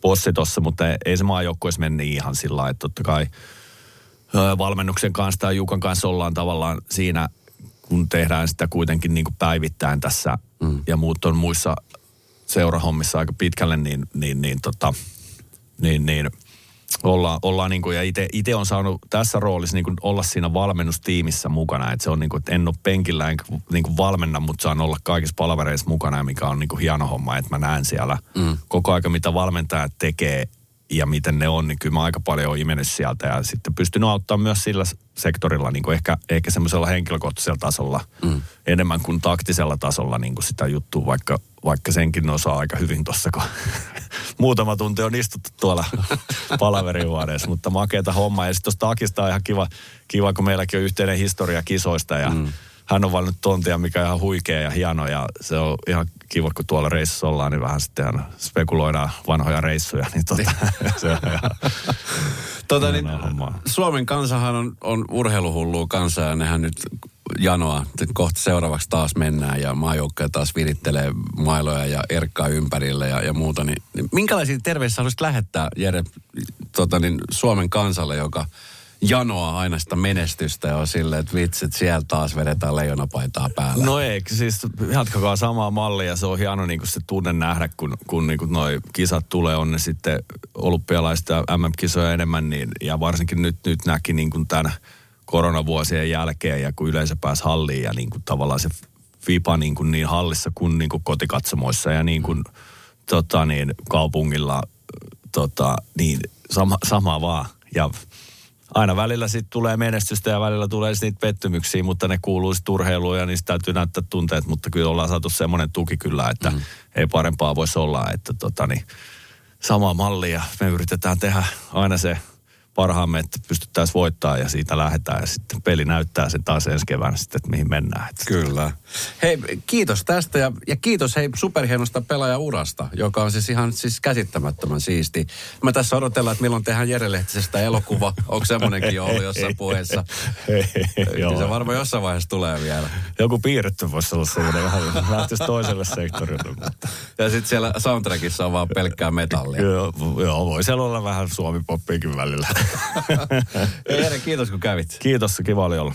bossi tuossa, mutta ei se maajoukkueessa mennä ihan sillä lailla, että totta kai valmennuksen kanssa tai Jukan kanssa ollaan tavallaan siinä, kun tehdään sitä kuitenkin niinku päivittäin tässä mm. ja muut on muissa seurahommissa aika pitkälle, niin, niin, niin, tota, niin, niin Olla, ollaan niin kuin, ja itse on saanut tässä roolissa niin kuin olla siinä valmennustiimissä mukana. Että se on niin kuin, että en ole penkillä enkä niin kuin valmenna, mutta saan olla kaikissa palavereissa mukana, mikä on niin kuin hieno homma. Että mä näen siellä mm. koko aika, mitä valmentajat tekee ja miten ne on, niin kyllä mä aika paljon olen imennyt sieltä. Ja sitten pystyn auttamaan myös sillä sektorilla, niin kuin ehkä, ehkä semmoisella henkilökohtaisella tasolla, mm. enemmän kuin taktisella tasolla niin kuin sitä juttua, vaikka, vaikka senkin osaa aika hyvin tuossa, kun muutama tunti on istuttu tuolla palaverihuoneessa, mutta makeata hommaa. Ja sitten tuossa takista on ihan kiva, kiva, kun meilläkin on yhteinen historia kisoista, ja mm. hän on valinnut tontia, mikä on ihan huikea ja hieno, ja se on ihan kiva, kun tuolla reissussa ollaan, niin vähän sitten spekuloidaan vanhoja reissuja, niin tota, se on ihan tota, niin, Suomen kansahan on, on urheiluhullua kansaa, ja nehän nyt Janoa, kohta seuraavaksi taas mennään, ja maajoukkoja taas virittelee mailoja ja erkkaa ympärille ja, ja muuta, niin, niin minkälaisia terveisiä haluaisit lähettää, Jere, tota, niin, Suomen kansalle, joka janoa aina sitä menestystä ja on silleen, että vitsit, siellä taas vedetään leijonapaitaa päällä. No eikö, siis jatkakaa samaa mallia. Se on hieno niin kuin se tunne nähdä, kun, kun niin kuin noi kisat tulee, on ne sitten olympialaista M M-kisoja enemmän, niin, ja varsinkin nyt, nyt näki niin kuin tämän koronavuosien jälkeen, ja kun yleisö pääsi halliin, ja niin kuin tavallaan se F I B A niin, kuin niin hallissa kuin, niin kuin kotikatsomoissa ja niin kuin, tota niin, kaupungilla, tota, niin sama, sama vaan. Ja aina välillä sitten tulee menestystä ja välillä tulee niitä pettymyksiä, mutta ne kuuluu sitten urheiluun ja niistä täytyy näyttää tunteet, mutta kyllä ollaan saatu semmoinen tuki kyllä, että mm. ei parempaa voisi olla, että tota niin, sama malli, ja me yritetään tehdä aina se parhaamme, että pystyttäisiin voittamaan, ja siitä lähdetään, ja sitten peli näyttää sen taas ensi keväänä sitten, että mihin mennään. Että kyllä. Hei, kiitos tästä, ja, ja kiitos hei superhienosta pelaajaurasta, joka on siis ihan siis käsittämättömän siisti. Mä tässä odotellaan, että milloin tehdään Jere Lehtisestä elokuva. Onko semmoinenkin jo ollut jossain puheessa? Niin se varmaan jossain vaiheessa tulee vielä. Joku piirretty voisi olla semmoinen vähän, lähtisi toiselle sektorille. Mutta. Ja sitten siellä soundtrackissa on vaan pelkkää metallia. Joo, joo, voi siellä olla vähän suomi-poppiinkin välillä. Jere, kiitos kun kävit. Kiitos, kiva oli olla.